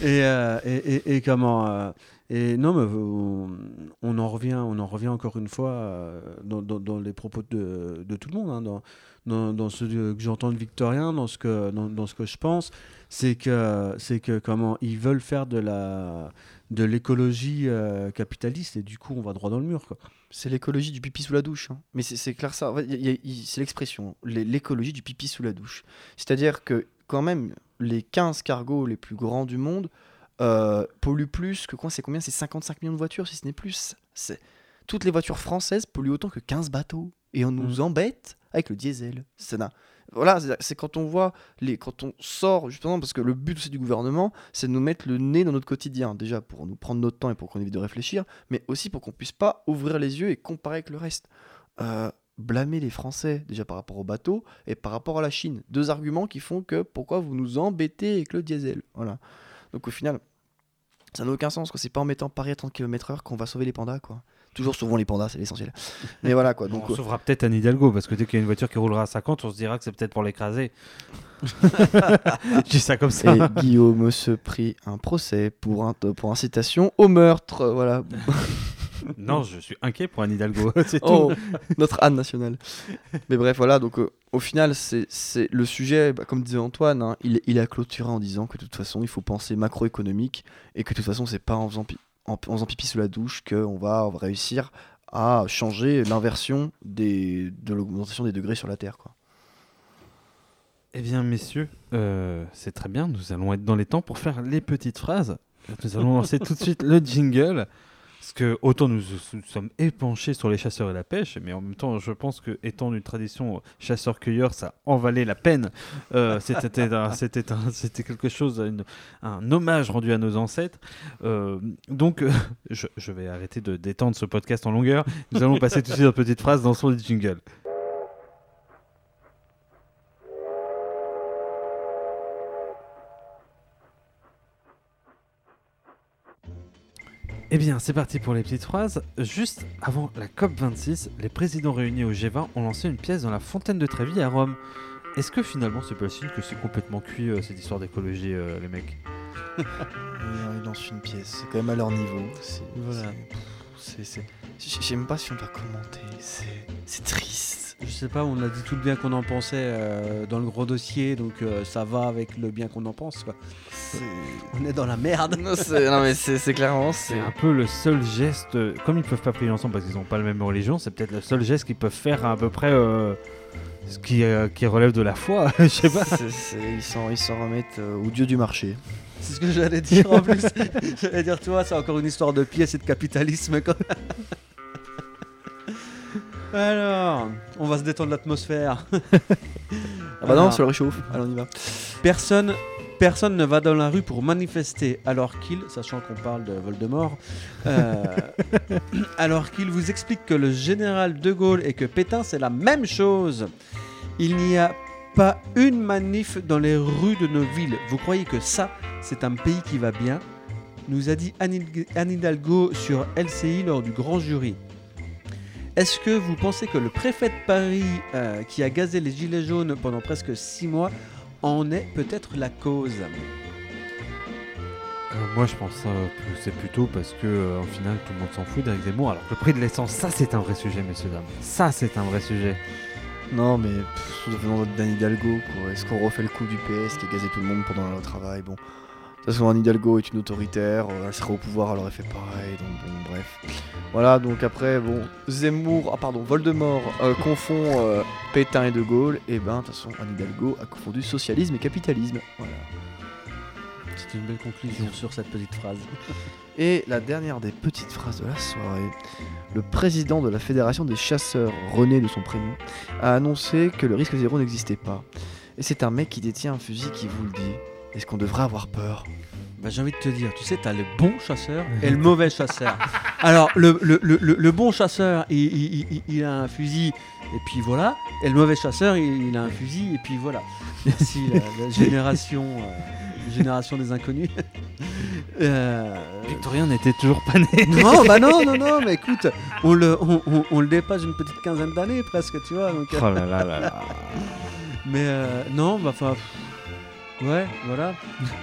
Et, euh, et, et, et comment euh, Et non, mais on en revient, on en revient encore une fois euh, dans, dans, dans les propos de, de tout le monde, hein, dans, dans, dans ce que j'entends de Victorien, dans ce que, dans, dans ce que je pense, c'est que, c'est que comment ils veulent faire de la, de l'écologie euh, capitaliste, et du coup on va droit dans le mur, quoi. C'est l'écologie du pipi sous la douche, hein. Mais c'est, c'est clair ça, y a, y a, y, c'est l'expression, les, l'écologie du pipi sous la douche. C'est-à-dire que quand même les quinze cargos les plus grands du monde Euh, pollue plus que quoi, c'est combien, c'est cinquante-cinq millions de voitures, si ce n'est plus. C'est... Toutes les voitures françaises polluent autant que quinze bateaux, et on nous mmh. embête avec le diesel. C'est na... Voilà, c'est, c'est quand on voit les, quand on sort justement, parce que le but aussi du gouvernement, c'est de nous mettre le nez dans notre quotidien, déjà pour nous prendre notre temps et pour qu'on évite de réfléchir, mais aussi pour qu'on puisse pas ouvrir les yeux et comparer avec le reste. Euh, blâmer les Français déjà par rapport aux bateaux et par rapport à la Chine, deux arguments qui font que pourquoi vous nous embêtez avec le diesel. Voilà. Donc au final, ça n'a aucun sens, quoi. C'est pas en mettant Paris à trente kilomètres heure qu'on va sauver les pandas, quoi. Toujours sauvons les pandas, c'est l'essentiel. Mais voilà, quoi. Donc, on euh... sauvera peut-être Anne Hidalgo, parce que dès qu'il y a une voiture qui roulera à cinquante, on se dira que c'est peut-être pour l'écraser. Je dis ça comme ça. Et Guillaume se prit un procès pour, un t- pour incitation au meurtre, voilà. Non, je suis inquiet pour Anne Hidalgo, c'est oh, tout. Notre Anne nationale. Mais bref, voilà, donc euh, au final, c'est, c'est le sujet, bah, comme disait Antoine, hein, il, il a clôturé en disant que de toute façon, il faut penser macroéconomique et que de toute façon, c'est pas en faisant, pi- en, en faisant pipi sous la douche qu'on va, on va réussir à changer l'inversion des, de l'augmentation des degrés sur la Terre, quoi. Eh bien, messieurs, euh, c'est très bien, nous allons être dans les temps pour faire les petites phrases. Nous allons lancer tout de suite le jingle. Parce que autant nous, nous sommes épanchés sur les chasseurs et la pêche, mais en même temps, je pense que étant une tradition chasseur-cueilleur, ça en valait la peine. Euh, c'était, un, c'était, un, c'était quelque chose, une, un hommage rendu à nos ancêtres. Euh, donc, euh, je, je vais arrêter de détendre ce podcast en longueur. Nous allons passer tout de suite une petite phrase dans son jingle. Eh bien, c'est parti pour les petites phrases. Juste avant la C O P vingt-six, les présidents réunis au G vingt ont lancé une pièce dans la fontaine de Trévi à Rome. Est-ce que finalement, c'est pas le signe que c'est complètement cuit, euh, cette histoire d'écologie, euh, les mecs? Ils lancent une pièce, c'est quand même à leur niveau. C'est, voilà. C'est, c'est, c'est... J'aime pas si on doit commenter, c'est, c'est triste. Je sais pas, on a dit tout le bien qu'on en pensait euh, dans le gros dossier, donc euh, ça va avec le bien qu'on en pense, quoi. C'est... On est dans la merde. Non, c'est... non mais c'est, c'est clairement c'est... c'est un peu le seul geste, comme ils peuvent pas prier ensemble parce qu'ils ont pas la même religion, c'est peut-être le seul geste qu'ils peuvent faire à, à peu près euh, ce qui, euh, qui relève de la foi. Je sais pas, c'est, c'est... Ils, s'en, ils s'en remettent euh, au dieu du marché. C'est ce que j'allais dire en plus. J'allais dire, tu vois, c'est encore une histoire de pièces et de capitalisme, quoi. Alors, on va se détendre l'atmosphère. Ah bah alors, non, ça le réchauffe. Allez, on y va. Personne, personne ne va dans la rue pour manifester alors qu'il, sachant qu'on parle de Voldemort, euh, alors qu'il vous explique que le général de Gaulle et que Pétain, c'est la même chose. Il n'y a pas une manif dans les rues de nos villes. Vous croyez que ça, c'est un pays qui va bien ? Nous a dit Anne Hidalgo sur L C I lors du grand jury. Est-ce que vous pensez que le préfet de Paris, euh, qui a gazé les gilets jaunes pendant presque six mois, en est peut-être la cause ? euh, Moi, je pense euh, que c'est plutôt parce que, euh, au final, tout le monde s'en fout d'Éric Zemmour. Alors, le prix de l'essence, ça, c'est un vrai sujet, messieurs, dames. Ça, c'est un vrai sujet. Non, mais souvenons d'Anne Hidalgo. Quoi. Est-ce qu'on refait le coup du P S qui a gazé tout le monde pendant le travail ? Bon. De toute façon, Anne Hidalgo est une autoritaire, elle serait au pouvoir, elle aurait fait pareil, donc bon, bref. Voilà, donc après, bon, Zemmour, ah pardon, Voldemort euh, confond euh, Pétain et De Gaulle, et ben, de toute façon, Anne Hidalgo a confondu socialisme et capitalisme, voilà. C'était une belle conclusion sur cette petite phrase. Et la dernière des petites phrases de la soirée, le président de la Fédération des chasseurs, René de son prénom, a annoncé que le risque zéro n'existait pas. Et c'est un mec qui détient un fusil qui vous le dit. Est-ce qu'on devrait avoir peur ? Bah, j'ai envie de te dire, tu sais, t'as le bon chasseur et le mauvais chasseur. Alors, le, le, le, le bon chasseur, il, il, il, il a un fusil, et puis voilà. Et le mauvais chasseur, il, il a un fusil, et puis voilà. Merci, la, la génération, euh, génération des inconnus. Euh... Victorien n'était toujours pas né. Non, bah non, non, non, mais écoute, on le, on, on, on le dépasse une petite quinzaine d'années, presque, tu vois. Donc... Oh là là là là. Mais euh, non, bah, enfin... Ouais, voilà.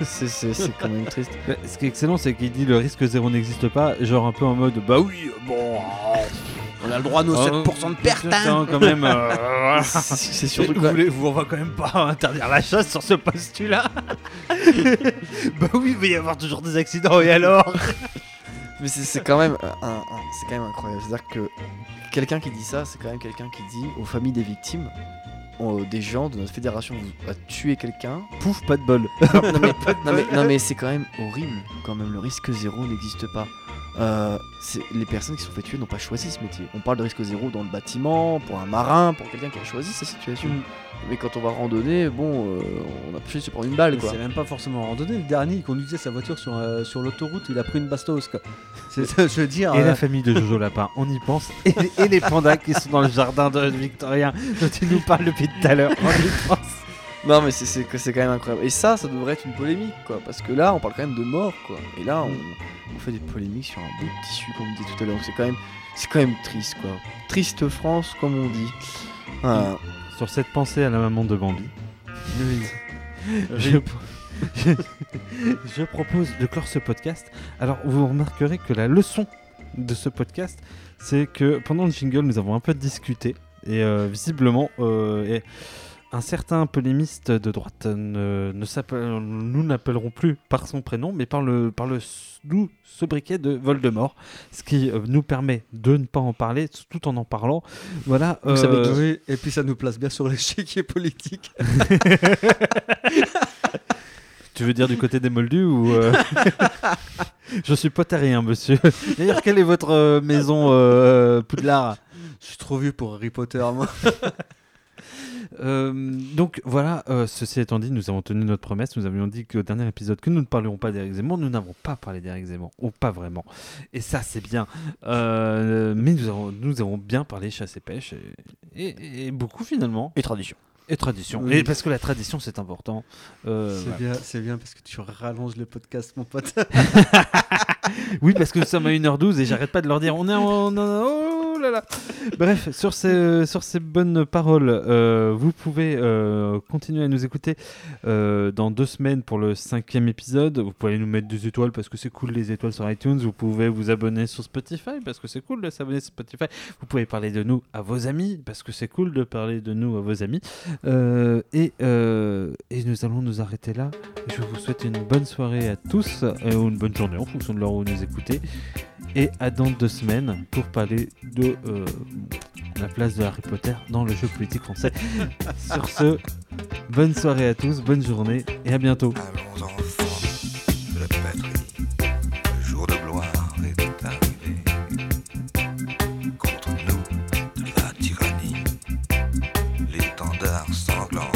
c'est, c'est, c'est quand même triste. Mais ce qui est excellent, c'est qu'il dit le risque zéro n'existe pas, genre un peu en mode bah oui, bon, on a le droit à nos oh, sept pour cent de pertes. Hein. Quand même, euh, c'est, c'est sûr. Vous voulez, vous, on va quand même pas interdire la chasse sur ce postulat. Bah oui, il va y avoir toujours des accidents et alors. Mais c'est, c'est quand même, un, un, c'est quand même incroyable. C'est-à-dire que quelqu'un qui dit ça, c'est quand même quelqu'un qui dit aux familles des victimes. Des gens de notre fédération a tué quelqu'un. Pouf, pas de bol. Non, non, mais, non, mais, non mais c'est quand même horrible. Quand même, le risque zéro n'existe pas. Euh, c'est, les personnes qui se sont fait tuer n'ont pas choisi ce métier. On parle de risque zéro dans le bâtiment, pour un marin, pour quelqu'un qui a choisi sa situation. Mm. Mais quand on va randonner, bon, euh, on a pu se prendre une balle. Quoi. C'est même pas forcément randonner. Le dernier, il conduisait sa voiture sur, euh, sur l'autoroute, il a pris une bastos. Quoi. C'est ça, je veux dire. Et euh... la famille de Jojo Lapin, on y pense. Et, et les pandas qui sont dans le jardin de Victorien, dont il nous parle depuis tout à l'heure, on y pense. Non, mais c'est, c'est, c'est quand même incroyable. Et ça, ça devrait être une polémique, quoi. Parce que là, on parle quand même de mort, quoi. Et là, on, on fait des polémiques sur un bout de tissu, comme on disait tout à l'heure. C'est quand même, c'est quand même triste, quoi. Triste France, comme on dit. Euh... Sur cette pensée à la maman de Bambi, oui. je, je, je propose de clore ce podcast. Alors, vous remarquerez que la leçon de ce podcast, c'est que pendant le jingle, nous avons un peu discuté. Et euh, visiblement... Euh, et un certain polémiste de droite, ne, ne s'appelle, nous n'appellerons plus par son prénom, mais par le, par le doux sobriquet de Voldemort, ce qui euh, nous permet de ne pas en parler, tout en en parlant. Voilà. Euh, euh, oui, et puis ça nous place bien sur l'échiquier politique. Tu veux dire du côté des Moldus ou euh... Je suis pas terrien, monsieur. D'ailleurs, quelle est votre euh, maison euh, Poudlard ? Je suis trop vieux pour Harry Potter, moi. Euh, donc voilà, euh, ceci étant dit, nous avons tenu notre promesse. Nous avions dit qu'au dernier épisode que nous ne parlerons pas d'Éric Zemmour. Nous n'avons pas parlé d'Éric Zemmour, ou pas vraiment. Et ça, c'est bien. Euh, mais nous avons, nous avons bien parlé chasse et pêche, et, et, et beaucoup finalement. Et tradition. Et tradition. Oui. Et parce que la tradition, c'est important. Euh, c'est, ouais. bien, c'est bien parce que tu rallonges le podcast, mon pote. Oui, parce que nous sommes à une heure douze et j'arrête pas de leur dire on est en... Oh là là. Bref, sur ces, sur ces bonnes paroles, euh, vous pouvez euh, continuer à nous écouter euh, dans deux semaines pour le cinquième épisode. Vous pouvez nous mettre des étoiles parce que c'est cool les étoiles sur iTunes. Vous pouvez vous abonner sur Spotify parce que c'est cool de s'abonner sur Spotify. Vous pouvez parler de nous à vos amis parce que c'est cool de parler de nous à vos amis. Euh, et, euh, et nous allons nous arrêter là. Je vous souhaite une bonne soirée à tous et une bonne journée en fonction de l'heure où nous écoutez, et à dans deux semaines pour parler de euh, la place de Harry Potter dans le jeu politique français. Sur ce, bonne soirée à tous, bonne journée et à bientôt. Allons enfants de la patrie, le jour de gloire est arrivé. Contre nous de la débardeur sanglant.